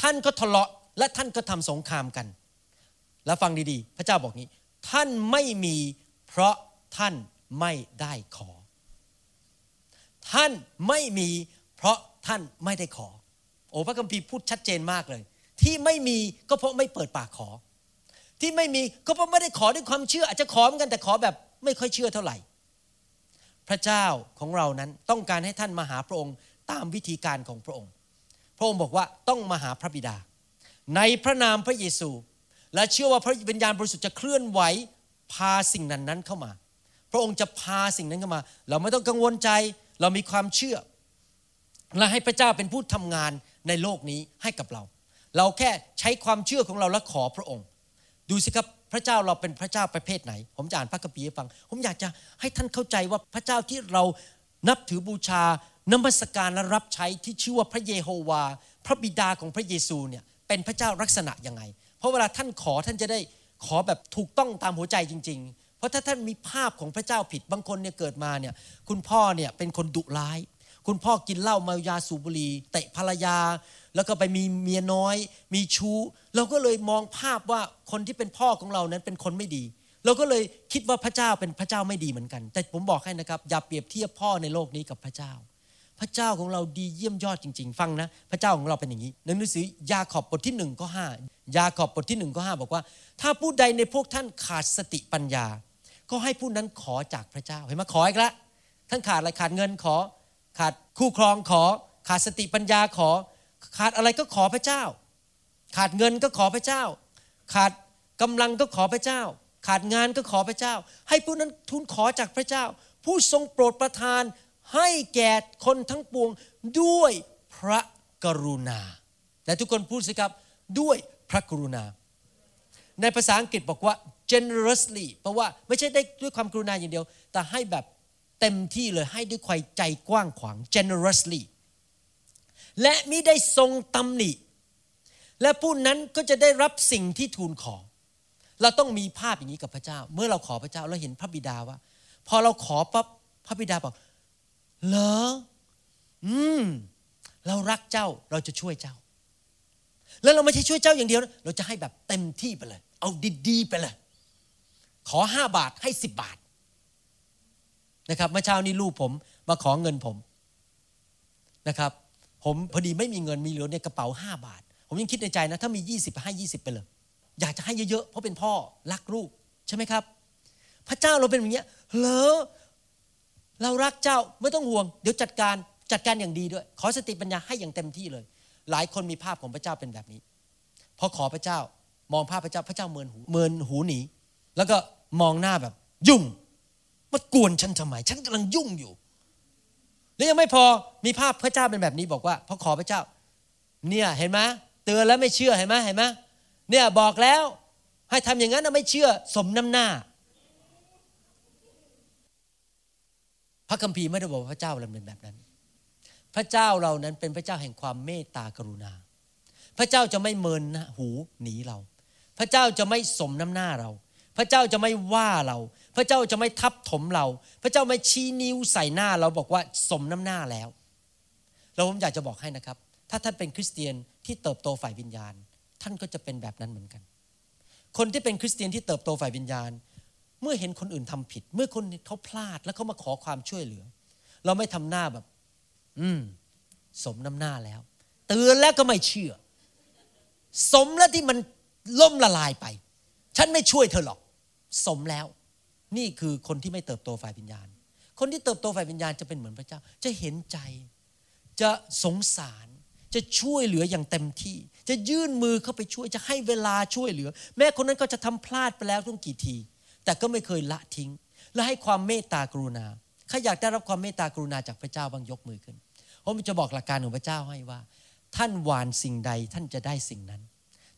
ท่านก็ทะเลาะและท่านก็ทำสงครามกันแล้วฟังดีๆพระเจ้าบอกนี้ท่านไม่มีเพราะท่านไม่ได้ขอท่านไม่มีเพราะท่านไม่ได้ขอโอ้พระคัมภีร์พูดชัดเจนมากเลยที่ไม่มีก็เพราะไม่เปิดปากขอที่ไม่มีก็เพราะไม่ได้ขอด้วยความเชื่ออาจจะขอเหมือนกันแต่ขอแบบไม่ค่อยเชื่อเท่าไหร่พระเจ้าของเรานั้นต้องการให้ท่านมาหาพระองค์ตามวิธีการของพระองค์พระองค์บอกว่าต้องมาหาพระบิดาในพระนามพระเยซูและเชื่อว่าพระวิญญาณบริสุทธิ์จะเคลื่อนไหวพาสิ่งนั้นนั้นเข้ามาพระองค์จะพาสิ่งนั้นเข้ามาเราไม่ต้องกังวลใจเรามีความเชื่อและให้พระเจ้าเป็นผู้ทำงานในโลกนี้ให้กับเราเราแค่ใช้ความเชื่อของเราและขอพระองค์ดูสิครับพระเจ้าเราเป็นพระเจ้าประเภทไหนผมจะอ่านพระคัมภีร์ให้ฟังผมอยากจะให้ท่านเข้าใจว่าพระเจ้าที่เรานับถือบูชานมัสการและรับใช้ที่ชื่อว่าพระเยโฮวาพระบิดาของพระเยซูเนี่ยเป็นพระเจ้าลักษณะยังไงเพราะเวลาท่านขอท่านจะได้ขอแบบถูกต้องตามหัวใจจริงๆ เพราะถ้าท่านมีภาพของพระเจ้าผิดบางคนเนี่ยเกิดมาเนี่ยคุณพ่อเนี่ยเป็นคนดุร้ายคุณพ่อกินเหล้าเมายาสูบบุหรี่เตะภรรยาแล้วก็ไปมีเมียน้อยมีชู้เราก็เลยมองภาพว่าคนที่เป็นพ่อของเรานั้นเป็นคนไม่ดีเราก็เลยคิดว่าพระเจ้าเป็นพระเจ้าไม่ดีเหมือนกันแต่ผมบอกให้นะครับอย่าเปรียบเทียบพ่อในโลกนี้กับพระเจ้าพระเจ้าของเราดีเยี่ยมยอดจริงๆฟังนะพระเจ้าของเราเป็นอย่างนี้ในหนังสือยาคอบบทที่หนึ่งข้อห้ายาคอบบทที่หนึ่งข้อห้าบอกว่าถ้าผู้ใดในพวกท่านขาดสติปัญญาก็ให้ผู้นั้นขอจากพระเจ้าเห็นมั้ยขออีกละท่านขาดอะไรขาดเงินขอขาดคู่ครองขอขาดสติปัญญาขอขาดอะไรก็ขอพระเจ้าขาดเงินก็ขอพระเจ้าขาดกำลังก็ขอพระเจ้าขาดงานก็ขอพระเจ้าให้ผู้นั้นทูลขอจากพระเจ้าผู้ทรงโปรดประทานให้แก่คนทั้งปวงด้วยพระกรุณาและทุกคนพูดสิครับด้วยพระกรุณาในภาษาอังกฤษบอกว่า generously เพราะว่าไม่ใช่ได้ด้วยความกรุณาอย่างเดียวแต่ให้แบบเต็มที่เลยให้ด้วยความใจกว้างขวาง generously และมิได้ทรงตำหนิและผู้นั้นก็จะได้รับสิ่งที่ทูลขอเราต้องมีภาพอย่างนี้กับพระเจ้าเมื่อเราขอพระเจ้าเราเห็นพระบิดาว่าพอเราขอปั๊บพระบิดาบอกเหรออืมเรารักเจ้าเราจะช่วยเจ้าแล้วเราไม่ใช่ช่วยเจ้าอย่างเดียวเราจะให้แบบเต็มที่ไปเลยเอาดีๆไปเลยขอห้าบาทให้สิบบาทนะครับเมื่อเช้านี้ลูกผมมาขอเงินผมนะครับผมพอดีไม่มีเงินมีเหลือในกระเป๋าห้าบาทผมยังคิดในใจนะถ้ามียี่สิบให้ยี่สิบไปเลยอยากจะให้เยอะๆเพราะเป็นพ่อรักลูกใช่ไหมครับพระเจ้าเราเป็นอย่างเงี้ยเหรอเรารักเจ้าไม่ต้องห่วงเดี๋ยวจัดการจัดการอย่างดีด้วยขอสติปัญญาให้อย่างเต็มที่เลยหลายคนมีภาพของพระเจ้าเป็นแบบนี้พอขอพระเจ้ามองภาพพระเจ้าพระเจ้าเมินหูเมินหูหนีแล้วก็มองหน้าแบบยุ่งมากวนฉันทำไมฉันกำลังยุ่งอยู่แล้วยังไม่พอมีภาพพระเจ้าเป็นแบบนี้บอกว่าพอขอพระเจ้าเนี่ยเห็นไหมเตือนแล้วไม่เชื่อเห็นไหมเห็นไหมเนี่ยบอกแล้วให้ทำอย่างนั้นนะไม่เชื่อสมน้ำหน้าพระคัมภีร์ไม่ได้บอกว่าพระเจ้าเราเป็นแบบนั้นพระเจ้าเรานั้นเป็นพระเจ้าแห่งความเมตตากรุณาพระเจ้าจะไม่เมินหูหนีเราพระเจ้าจะไม่สมน้ำหน้าเราพระเจ้าจะไม่ว่าเราพระเจ้าจะไม่ทับถมเราพระเจ้าไม่ชี้นิ้วใส่หน้าเราบอกว่าสมน้ำหน้าแล้วแล้วผมอยากจะบอกให้นะครับถ้าท่านเป็นคริสเตียนที่เติบโตฝ่ายวิญญาณท่านก็จะเป็นแบบนั้นเหมือนกันคนที่เป็นคริสเตียนที่เติบโตฝ่ายวิญญาณเมื่อเห็นคนอื่นทำผิดเมื่อคนเขาพลาดแล้วเขามาขอความช่วยเหลือเราไม่ทำหน้าแบบอืมสมน้ำหน้าแล้วเตือนแล้วก็ไม่เชื่อสมแล้วที่มันล่มละลายไปฉันไม่ช่วยเธอหรอกสมแล้วนี่คือคนที่ไม่เติบโตฝ่ายวิญญาณคนที่เติบโตฝ่ายวิญญาณจะเป็นเหมือนพระเจ้าจะเห็นใจจะสงสารจะช่วยเหลืออย่างเต็มที่จะยื่นมือเข้าไปช่วยจะให้เวลาช่วยเหลือแม้คนนั้นก็จะทำพลาดไปแล้วตั้งกี่ทีแต่ก็ไม่เคยละทิ้งและให้ความเมตตากรุณาใครอยากได้รับความเมตตากรุณาจากพระเจ้าบ้างยกมือขึ้นผมจะบอกหลักการของพระเจ้าให้ว่าท่านหว่านสิ่งใดท่านจะได้สิ่งนั้น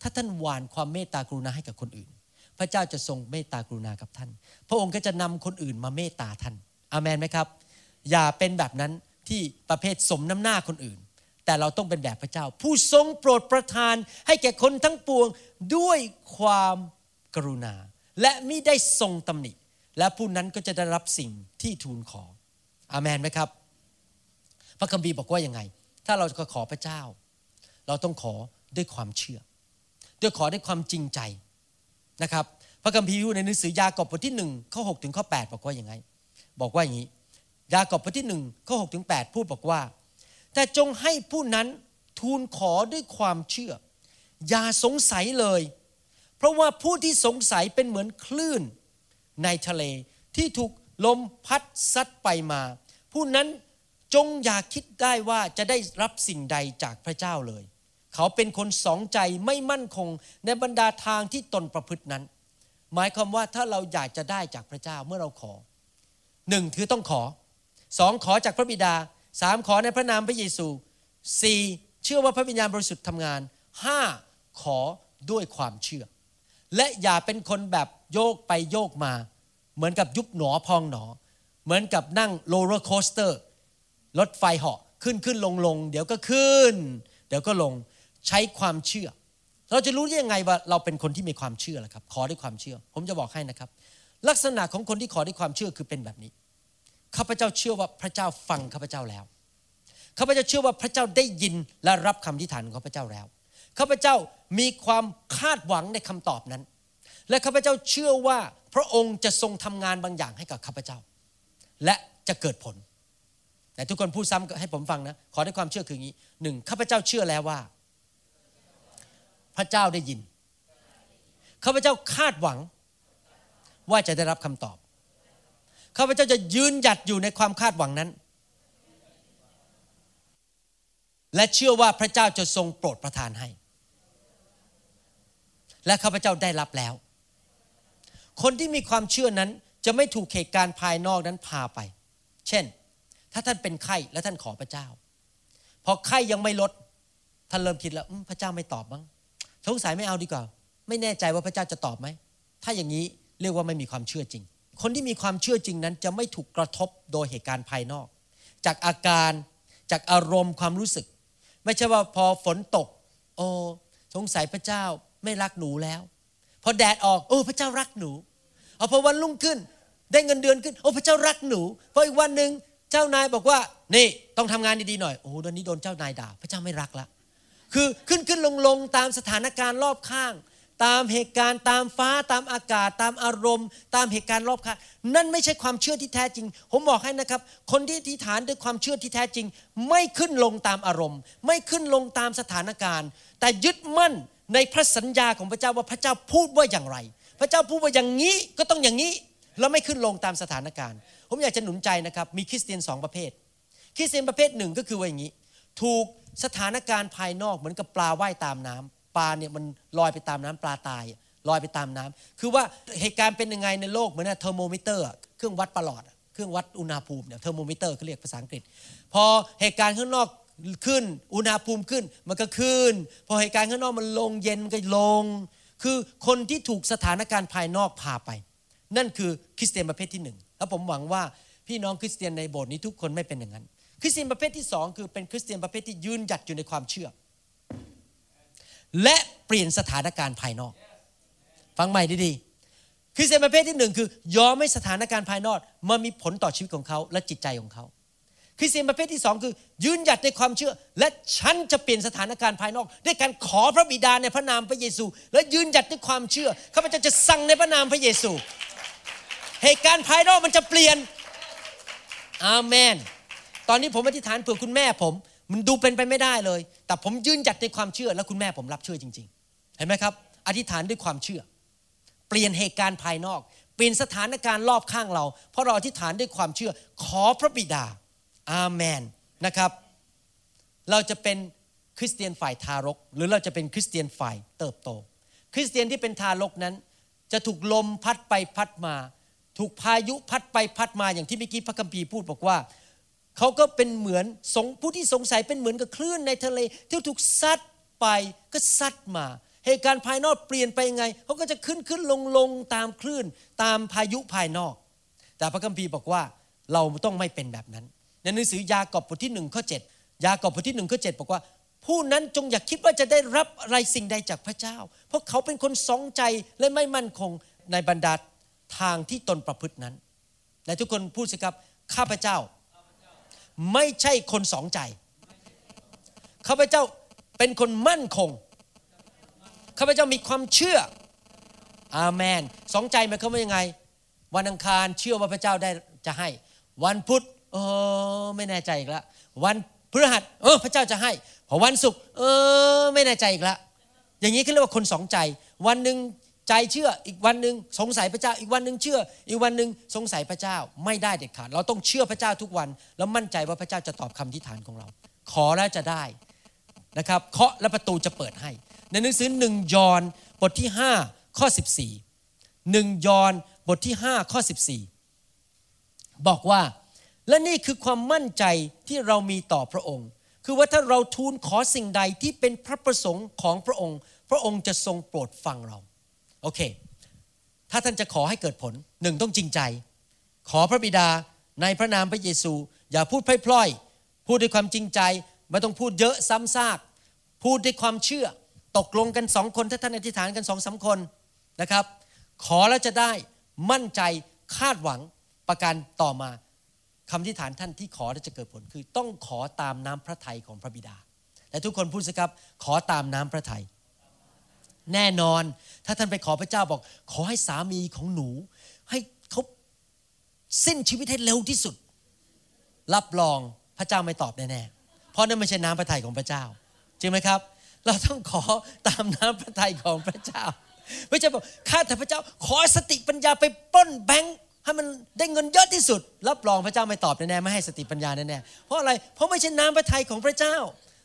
ถ้าท่านหว่านความเมตตากรุณาให้กับคนอื่นพระเจ้าจะทรงเมตตากรุณากับท่านพระองค์ก็จะนำคนอื่นมาเมตตาท่านอาเมนไหมครับอย่าเป็นแบบนั้นที่ประเภทสมน้ำหน้าคนอื่นแต่เราต้องเป็นแบบพระเจ้าผู้ทรงโปรดประทานให้แก่คนทั้งปวงด้วยความกรุณาและมิได้ทรงตำหนิและผู้นั้นก็จะได้รับสิ่งที่ทูลขออาเมนไหมครับพระคัมภีร์บอกว่ายังไงถ้าเราจะขอพระเจ้าเราต้องขอด้วยความเชื่อด้วยขอด้วยความจริงใจนะครับพระคัมภีร์อยู่ในหนังสือยากอบบทที่หนึ่งข้อหกถึงข้อแปดบอกว่าอย่างไงบอกว่าอย่างนี้ยากอบบทที่หนึ่งข้อหกถึงแปดพูดบอกว่าแต่จงให้ผู้นั้นทูลขอด้วยความเชื่ออย่าสงสัยเลยเพราะว่าผู้ที่สงสัยเป็นเหมือนคลื่นในทะเลที่ถูกลมพัดซัดไปมาผู้นั้นจงอย่าคิดได้ว่าจะได้รับสิ่งใดจากพระเจ้าเลยเขาเป็นคนสองใจไม่มั่นคงในบรรดาทางที่ตนประพฤตินั้นหมายความว่าถ้าเราอยากจะได้จากพระเจ้าเมื่อเราขอหนึ่งคือต้องขอสองขอจากพระบิดาสามขอในพระนามพระเยซูสี่เชื่อว่าพระวิญญาณบริสุทธิ์ทำงานห้าขอด้วยความเชื่อและอย่าเป็นคนแบบโยกไปโยกมาเหมือนกับยุบหนอพองหนอเหมือนกับนั่งโรลเลอร์โคสเตอร์รถไฟเหาะขึ้นขึ้นลงลงเดี๋ยวก็ขึ้นเดี๋ยวก็ลงใช้ความเชื่อเราจะรู้ได้ยังไงว่าเราเป็นคนที่มีความเชื่อล่ะครับขอด้วยความเชื่อผมจะบอกให้นะครับ ลักษณะของคนที่ขอด้วยความเชื่อคือเป็นแบบนี้ข้าพเจ้าเชื่อว่าพระเจ้าฟังข้าพเจ้าแล้วข้าพเจ้าเชื่อว่าพระเจ้าได้ยินและรับคำอธิษฐานของข้าพเจ้าแล้วข้าพเจ้ามีความคาดหวังในคำตอบนั้นและข้าพเจ้าเชื่อว่าพระองค์จะทรงทำงานบางอย่างให้กับข้าพเจ้าและจะเกิดผลแต่ทุกคนพูดซ้ำให้ผมฟังนะขอด้วยความเชื่อคืออย่างนี้หนึ่งข้าพเจ้าเชื่อแล้วว่าพระเจ้าได้ยินข้าพเจ้าคาดหวังว่าจะได้รับคำตอบข้าพเจ้าจะยืนหยัดอยู่ในความคาดหวังนั้นและเชื่อว่าพระเจ้าจะทรงโปรดประทานให้และข้าพเจ้าได้รับแล้วคนที่มีความเชื่อนั้นจะไม่ถูกเหตุการณ์ภายนอกนั้นพาไปเช่นถ้าท่านเป็นไข้และท่านขอพระเจ้าพอไข้ยังไม่ลดท่านเริ่มคิดแล้วพระเจ้าไม่ตอบมั้งสงสัยไม่เอาดีกว่าไม่แน่ใจว่าพระเจ้าจะตอบไหมถ้าอย่างนี้เรียกว่าไม่มีความเชื่อจริงคนที่มีความเชื่อจริงนั้นจะไม่ถูกกระทบโดยเหตุการณ์ภายนอกจากอาการจากอารมณ์ความรู้สึกไม่ใช่ว่าพอฝนตกโอ้สงสัยพระเจ้าไม่รักหนูแล้วพอแดดออกโอ้พระเจ้ารักหนูเอาพอวันรุ่งขึ้นได้เงินเดือนขึ้นโอ้พระเจ้ารักหนูพออีกวันนึงเจ้านายบอกว่านี่ต้องทำงานดีๆหน่อยโอ้ตอนนี้โดนเจ้านายด่าพระเจ้าไม่รักละคือขึ้นขึ้นลงลงตามสถานการณ์รอบข้างตามเหตุการณ์ตามฟ้าตามอากาศตามอารมณ์ตามเหตุการณ์รอบข้างนั่นไม่ใช่ความเชื่อที่แท้จริงผมบอกให้นะครับคนที่อธิษฐานด้วยความเชื่อที่แท้จริงไม่ขึ้นลงตามอารมณ์ไม่ขึ้นลงตามสถานการณ์แต่ยึดมั่นในพระสัญญาของพระเจ้าว่าพระเจ้าพูดว่าอย่างไรพระเจ้าพูดว่าอย่างนี้ก็ต้องอย่างนี้แล้วไม่ขึ้นลงตามสถานการณ์ผมอยากจะหนุนใจนะครับมีคริสเตียนสองประเภทคริสเตียนประเภทหนึ่งก็คือว่าอย่างนี้ถูกสถานการณ์ภายนอกเหมือนกับปลาว่ายตามน้ำปลาเนี่ยมันลอยไปตามน้ำปลาตายลอยไปตามน้ำคือว่าเหตุการณ์เป็นยังไงในโลกเหมือนเทอร์โมมิเตอร์เครื่องวัดประหลอดเครื่องวัดอุณหภูมิเนี่ยเทอร์โมมิเตอร์เขาเรียกภาษาอังกฤษพอเหตุการณ์ข้างนอกขึ้นอุณหภูมิขึ้นมันก็ขึ้นพอเหตุการณ์ข้างนอกมันลงเย็นมันก็ลงคือคนที่ถูกสถานการณ์ภายนอกพาไปนั่นคือคริสเตียนประเภทที่หนึ่งแล้วผมหวังว่าพี่น้องคริสเตียนในโบสถ์นี้ทุกคนไม่เป็นอย่างนั้นคริสเตียนประเภทที่สองคือเป็นคริสเตียนประเภทที่ยืนหยัดอยู่ในความเชื่อและเปลี่ยนสถานการณ์ภายนอกฟังใหม่ดีๆคริสเตียนประเภทที่หนึ่งคือยอมให้สถานการณ์ภายนอกมามีผลต่อชีวิตของเขาและจิตใจของเขาคริสเตียนประเภทที่สองคือยืนหยัดในความเชื่อและฉันจะเปลี่ยนสถานการณ์ภายนอกด้วยการขอพระบิดาในพระนามพระเยซูและยืนหยัดด้วยความเชื่อข้าพเจ้าจะสั่งในพระนามพระเยซูเหตุการณ์ภายนอกมันจะเปลี่ยนอาเมนตอนนี้ผมอธิษฐานเผื่อคุณแม่ผมมันดูเป็นไปไม่ได้เลยแต่ผมยืนหยัดในความเชื่อและคุณแม่ผมรับเชื่อจริงๆเห็นไหมครับอธิษฐานด้วยความเชื่อเปลี่ยนเหตุการณ์ภายนอกเปลี่ยนสถานการณ์รอบข้างเราเพราะเราอธิษฐานด้วยความเชื่อขอพระบิดาอาเมนนะครับเราจะเป็นคริสเตียนฝ่ายทารกหรือเราจะเป็นคริสเตียนฝ่ายเติบโตคริสเตียนที่เป็นทารกนั้นจะถูกลมพัดไปพัดมาถูกพายุพัดไปพัดมาอย่างที่เมื่อกี้พระคัมภีร์พูดบอกว่าเขาก็เป็นเหมือนผู้ที่สงสัยเป็นเหมือนกับคลื่นในทะเลที่ถูกซัดไปก็ซัดมาเหตุการณ์ภายนอกเปลี่ยนไปยังไงเขาก็จะขึ้นขึ้นลงลงตามคลื่นตามพายุภายนอกแต่พระคัมภีร์บอกว่าเราต้องไม่เป็นแบบนั้นในหนังสือยากอบบทที่หนึ่งข้อเจ็ดยากอบบทที่หนึ่งข้อเจ็ดบอกว่าผู้นั้นจงอย่าคิดว่าจะได้รับอะไรสิ่งใดจากพระเจ้าเพราะเขาเป็นคนสองใจและไม่มั่นคงในบรรดาทางที่ตนประพฤตินั้นและทุกคนพูดสิครับข้าพเจ้าไม่ใช่คนสองใจข้าพเจ้าเป็นคนมั่นคงข้าพเจ้ามีความเชื่ออาเมนสองใจมันเขาเป็นยังไงวันอังคารเชื่อว่าพระเจ้าได้จะให้วันพุธเออไม่แน่ใจอีกละวันพฤหัสเออพระเจ้าจะให้พอวันศุกร์เออไม่แน่ใจอีกละอย่างนี้เขาเรียกว่าคนสองใจวันหนึ่งใจเชื่ออีกวันหนึ่งสงสัยพระเจ้าอีกวันหนึ่งเชื่ออีกวันหนึ่งสงสัยพระเจ้าไม่ได้เด็ดขาดเราต้องเชื่อพระเจ้าทุกวันแล้วมั่นใจว่าพระเจ้าจะตอบคำอธิษฐานของเราขอแล้วจะได้นะครับเคาะและประตูจะเปิดให้ในหนังสือหนึ่งยอห์นบทที่ห้าข้อสิบสี่หนึ่งยอห์นบทที่ห้าข้อสิบสี่บอกว่าและนี่คือความมั่นใจที่เรามีต่อพระองค์คือว่าถ้าเราทูลขอสิ่งใดที่เป็นพระประสงค์ของพระองค์พระองค์จะทรงโปรดฟังเราโอเคถ้าท่านจะขอให้เกิดผลหนึ่งต้องจริงใจขอพระบิดาในพระนามพระเยซูอย่าพูดพล่อยๆพูดด้วยความจริงใจไม่ต้องพูดเยอะซ้ำซากพูดด้วยความเชื่อตกลงกันสองคนถ้าท่านอธิษฐานกัน สองสาม คนนะครับขอแล้วจะได้ มั่นใจคาดหวังประการต่อมาคำที่ฐานท่านที่ขอจะเกิดผลคือต้องขอตามน้ำพระทัยของพระบิดาและทุกคนพูดสิครับขอตามน้ำพระทัยแน่นอนถ้าท่านไปขอพระเจ้าบอกขอให้สามีของหนูให้เขาสิ้นชีวิตให้เร็วที่สุดรับรองพระเจ้าไม่ตอบแน่ๆเพราะนั่นไม่ใช่น้ำพระทัยของพระเจ้าจริงไหมครับเราต้องขอตามน้ำพระทัยของพระเจ้าไม่ใช่บอกข้าแต่พระเจ้าขอสติปัญญาไปปล้นแบงค์ให้มันได้เงินเยอะที่สุดรับรองพระเจ้าไม่ตอบแน่ๆไม่ให้สติปัญญาแน่ๆเพราะอะไรเพราะไม่ใช่น้ำพระทัยของพระเจ้า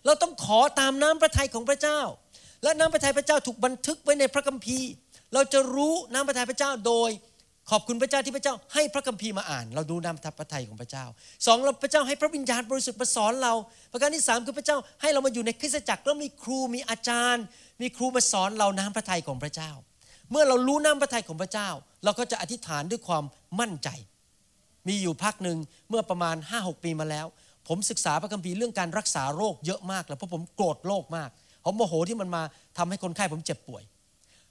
เราต้องขอตามน้ำพระทัยของพระเจ้าและน้ำพระทัยพระเจ้าถูกบันทึกไว้ในพระคัมภีร์เราจะรู้น้ำพระทัยพระเจ้าโดยขอบคุณพระเจ้าที่พระเจ้าให้พระคัมภีร์มาอ่านเราดูน้ำพระทัยของพระเจ้าสองเราพระเจ้าให้พระวิญญาณบริสุทธิ์มาสอนเราประการที่สามคือพระเจ้าให้เรามาอยู่ในคริสตจักรแล้วมีครูมีอาจารย์มีครูมาสอนเราน้ำพระทัยของพระเจ้าเมื่อเรารู้น้ำพระทัยของพระเจ้าเราก็จะอธิษฐานด้วยความมั่นใจมีอยู่พักนึงเมื่อประมาณ ห้าหก ปีมาแล้วผมศึกษาพระคัมภีร์เรื่องการรักษาโรคเยอะมากแล้วเพราะผมโกรธโรคมากผมโมโหที่มันมาทำให้คนไข้ผมเจ็บป่วย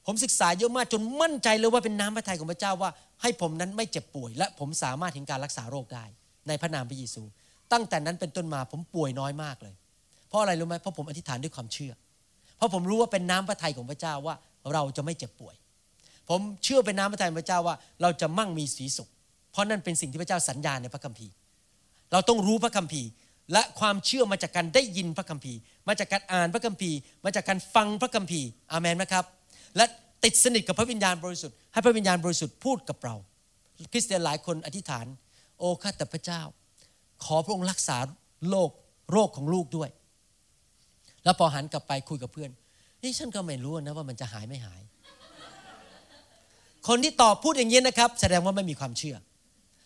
ผมศึกษาเยอะมากจนมั่นใจเลยว่าเป็นน้ำพระทัยของพระเจ้าว่าให้ผมนั้นไม่เจ็บป่วยและผมสามารถเห็นการรักษาโรคได้ในพระนามพระเยซูตั้งแต่นั้นเป็นต้นมาผมป่วยน้อยมากเลยเพราะอะไรรู้ไหมเพราะผมอธิษฐานด้วยความเชื่อเพราะผมรู้ว่าเป็นน้ำพระทัยของพระเจ้าว่าเราจะไม่เจ็บป่วยผมเชื่อเป็นน้ำพระทัยของพระเจ้าว่าเราจะมั่งมีสีสุขเพราะนั่นเป็นสิ่งที่พระเจ้าสัญญาในพระคัมภีร์เราต้องรู้พระคัมภีร์และความเชื่อมาจากการได้ยินพระคัมภีร์มาจากการอ่านพระคัมภีร์มาจากการฟังพระคัมภีร์อาเมนไหมครับและติดสนิทกับพระวิญญาณบริสุทธิ์ให้พระวิญญาณบริสุทธิ์พูดกับเราคริสเตียนหลายคนอธิษฐานโอ้ข้าแต่พระเจ้าขอพระองค์รักษาโรคโรคของลูกด้วยแล้วพอหันกลับไปคุยกับเพื่อนนี่ฉันก็ไม่รู้นะว่ามันจะหายไม่หายคนที่ตอบพูดอย่างนี้นะครับแสดงว่าไม่มีความเชื่อ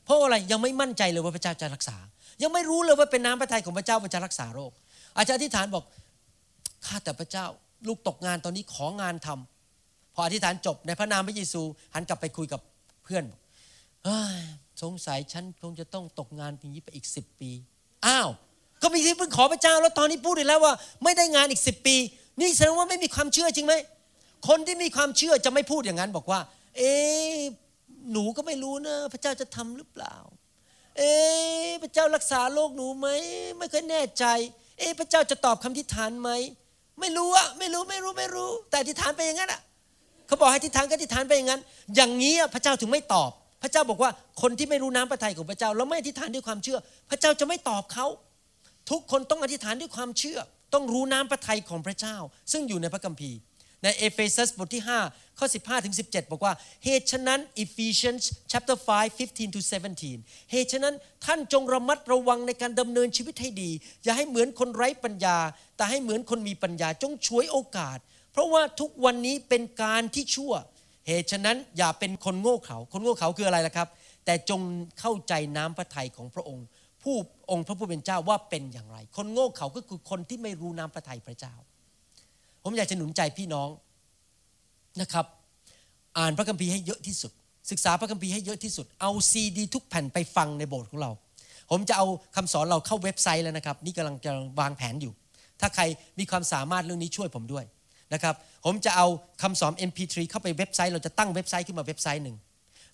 เพราะอะไรยังไม่มั่นใจเลยว่าพระเจ้าจะรักษายังไม่รู้เลยว่าเป็นน้ำพระทัยของพระเจ้าว่าจะรักษาโรคอาจจะอธิษฐานบอกข้าแต่พระเจ้าลูกตกงานตอนนี้ของานทำพออธิษฐานจบในพระนามพระเยซูหันกลับไปคุยกับเพื่อนบอกสงสัยฉันคงจะต้องตกงานอย่างนี้ไปอีกสิบปีอ้าวก็มีที่เพิ่งขอพระเจ้าแล้วตอนนี้พูดอีกแล้วว่าไม่ได้งานอีกสิบปีนี่แสดงว่าไม่มีความเชื่อจริงไหมคนที่มีความเชื่อจะไม่พูดอย่างนั้นบอกว่าเอ๊ะหนูก็ไม่รู้นะพระเจ้าจะทำหรือเปล่าเอ๊ะพระเจ้ารักษาโรคหนูไหมไม่เคยแน่ใจเอ๊ะพระเจ้าจะตอบคำอธิษฐานไหมไม่รู้อะไม่รู้ไม่รู้ไม่รู้แต่อธิษฐานไปอย่างนั้นอะเขาบอกให้อธิษฐานก็อธิษฐานไปอย่างนั้นอย่างนี้พระเจ้าถึงไม่ตอบพระเจ้าบอกว่าคนที่ไม่รู้น้ำพระทัยของพระเจ้าแล้วไม่อธิษฐานด้วยความเชื่อพระเจ้าจะไม่ตอบเขาทุกคนต้องอธิษฐานด้วยความเชื่อต้องรู้น้ำพระทัยของพระเจ้าซึ่งอยู่ในพระคัมภีร์ในเอเฟซัสบทที่ห้าข้อสิบห้าถึงสิบเจ็ดบอกว่าเหตุฉะนั้น Ephesians chapter ห้า สิบห้า ถึง สิบเจ็ด เหตุฉะนั้นท่านจงระมัดระวังในการดำเนินชีวิตให้ดีอย่าให้เหมือนคนไร้ปัญญาแต่ให้เหมือนคนมีปัญญาจงฉวยโอกาสเพราะว่าทุกวันนี้เป็นการที่ชั่วเหตุฉะนั้นอย่าเป็นคนโง่เขลาคนโง่เขลาคืออะไรล่ะครับแต่จงเข้าใจน้ำพระทัยของพระองค์ผู้องค์พระผู้เป็นเจ้าว่าเป็นอย่างไรคนโง่เขลาก็คือคนที่ไม่รู้น้ำพระทัยพระเจ้าผมอยากจะหนุนใจพี่น้องนะครับอ่านพระคัมภีร์ให้เยอะที่สุดศึกษาพระคัมภีร์ให้เยอะที่สุดเอาซีดีทุกแผ่นไปฟังในโบสถ์ของเราผมจะเอาคำสอนเราเข้าเว็บไซต์แล้วนะครับนี่กำลังจะวางแผนอยู่ถ้าใครมีความสามารถเรื่องนี้ช่วยผมด้วยนะครับผมจะเอาคำสอน เอ็ม พี ทรี เข้าไปเว็บไซต์เราจะตั้งเว็บไซต์ขึ้นมาเว็บไซต์หนึ่ง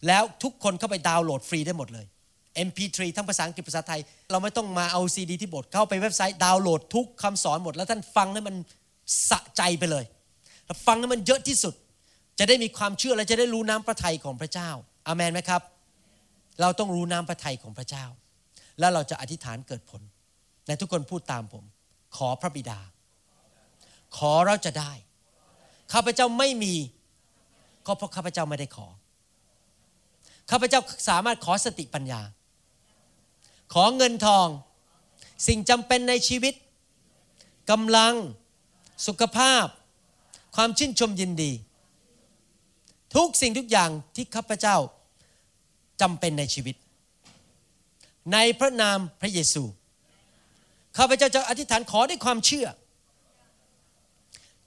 แล้วทุกคนเข้าไปดาวน์โหลดฟรีได้หมดเลย เอ็ม พี ทรี ทั้งภาษาอังกฤษภาษาไทยเราไม่ต้องมาเอาซีดีที่โบสถ์เข้าไปเว็บไซต์ดาวน์โหลดทุกคำสอนหมดแล้วท่านฟังให้มันสะใจไปเลยฟังให้มันเยอะที่สุดจะได้มีความเชื่อและจะได้รู้น้ำพระทัยของพระเจ้าอาเมนไหมครับเราต้องรู้น้ำพระทัยของพระเจ้าแล้วเราจะอธิษฐานเกิดผลและทุกคนพูดตามผมขอพระบิดาขอเราจะได้ข้าพเจ้าไม่มีก็เพราะข้าพเจ้าไม่ได้ขอข้าพเจ้าสามารถขอสติปัญญาขอเงินทองสิ่งจำเป็นในชีวิตกำลังสุขภาพความชื่นชมยินดีทุกสิ่งทุกอย่างที่ข้าพเจ้าจำเป็นในชีวิตในพระนามพระเยซูข้าพเจ้าจะอธิษฐานขอด้วยความเชื่อ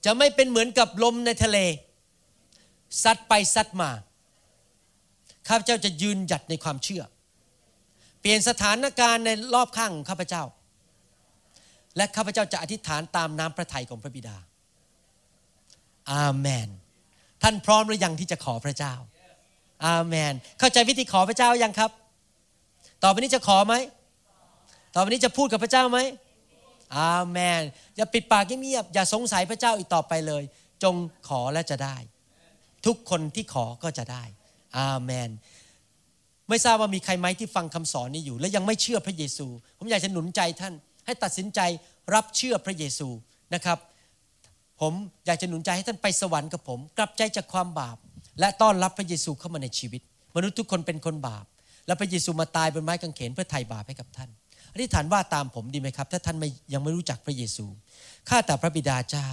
จะไม่เป็นเหมือนกับลมในทะเลซัดไปซัดมาข้าพเจ้าจะยืนหยัดในความเชื่อเปลี่ยนสถานการณ์ในรอบข้างข้าพเจ้าและข้าพเจ้าจะอธิษฐานตามน้ำพระทัยของพระบิดาอาเมนท่านพร้อมหรือยังที่จะขอพระเจ้า อาเมนเข้าใจวิธีขอพระเจ้ายังครับต่อไปนี้จะขอไหมต่อไปนี้จะพูดกับพระเจ้าไหมอาเมนอย่าปิดปากเงียบอย่าสงสัยพระเจ้าอีกต่อไปเลยจงขอและจะได้ทุกคนที่ขอก็จะได้อาเมนไม่ทราบว่ามีใครไหมที่ฟังคำสอนนี้อยู่และยังไม่เชื่อพระเยซูผมอยากจะหนุนใจท่านให้ตัดสินใจรับเชื่อพระเยซูนะครับผมอยากจะหนุนใจให้ท่านไปสวรรค์กับผมกลับใจจากความบาปและต้อนรับพระเยซูเข้ามาในชีวิตมนุษย์ทุกคนเป็นคนบาปและพระเยซูมาตายบนไม้กางเขนเพื่อไถ่บาปให้กับท่านอธิษฐานว่าตามผมดีไหมครับถ้าท่านไม่ยังไม่รู้จักพระเยซูข้าแต่พระบิดาเจ้า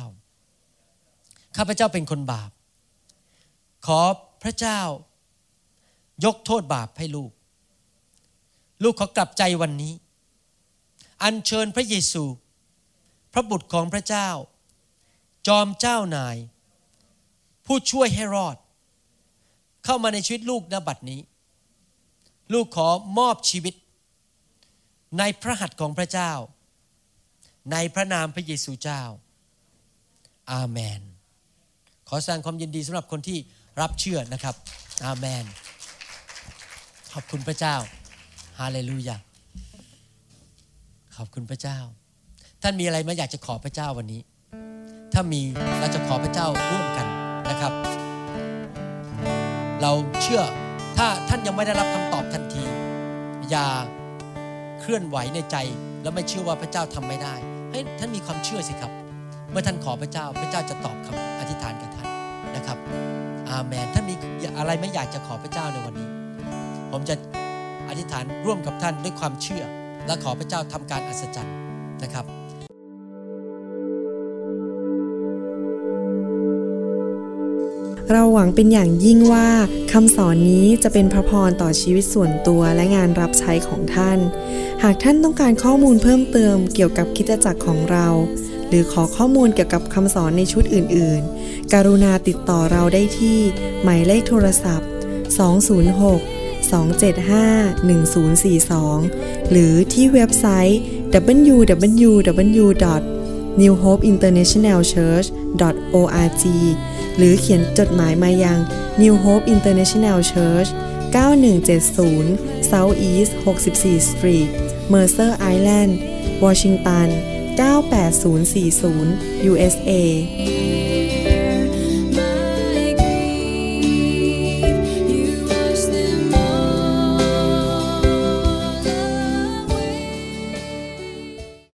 ข้าพเจ้าเป็นคนบาปขอพระเจ้ายกโทษบาปให้ลูกลูกขอกลับใจวันนี้อัญเชิญพระเยซูพระบุตรของพระเจ้าจอมเจ้านายผู้ช่วยให้รอดเข้ามาในชีวิตลูกณบัดนี้ลูกขอมอบชีวิตในพระหัตถ์ของพระเจ้าในพระนามพระเยซูเจ้าอาเมนขอแสดงความยินดีสำหรับคนที่รับเชื่อนะครับอาเมนขอบคุณพระเจ้าฮาเลลูยาขอบคุณพระเจ้าท่านมีอะไรไหมอยากจะขอพระเจ้าวันนี้ถ้ามีเราจะขอพระเจ้าร่วมกันนะครับเราเชื่อถ้าท่านยังไม่ได้รับคำตอบทันทีอย่าเคลื่อนไหวในใจแล้วไม่เชื่อว่าพระเจ้าทำไม่ได้ให้ท่านมีความเชื่อสิครับเมื่อท่านขอพระเจ้าพระเจ้าจะตอบคำอธิษฐานกับท่านนะครับอาเมนท่านมีอะไรไม่อยากจะขอพระเจ้าในวันนี้ผมจะอธิษฐานร่วมกับท่านด้วยความเชื่อและขอพระเจ้าทำการอัศจรรย์นะครับเราหวังเป็นอย่างยิ่งว่าคำสอนนี้จะเป็นพระพรต่อชีวิตส่วนตัวและงานรับใช้ของท่านหากท่านต้องการข้อมูลเพิ่มเติมเกี่ยวกับคริสตจักรของเราหรือขอข้อมูลเกี่ยวกับคำสอนในชุดอื่นๆกรุณาติดต่อเราได้ที่หมายเลขโทรศัพท์สอง ศูนย์ หก สอง เจ็ด ห้า หนึ่ง ศูนย์ สี่ สองหรือที่เว็บไซต์ ดับเบิลยู ดับเบิลยู ดับเบิลยู ดอท นิว โฮป อินเตอร์เนชั่นแนล เชิร์ช ดอท โอ อาร์ จี หรือเขียนจดหมายมายัง New Hope International Church เก้าหนึ่งเจ็ดศูนย์ South East หกสิบสี่ Street Mercer Island Washington เก้าแปดศูนย์สี่ศูนย์ ยู เอส เอ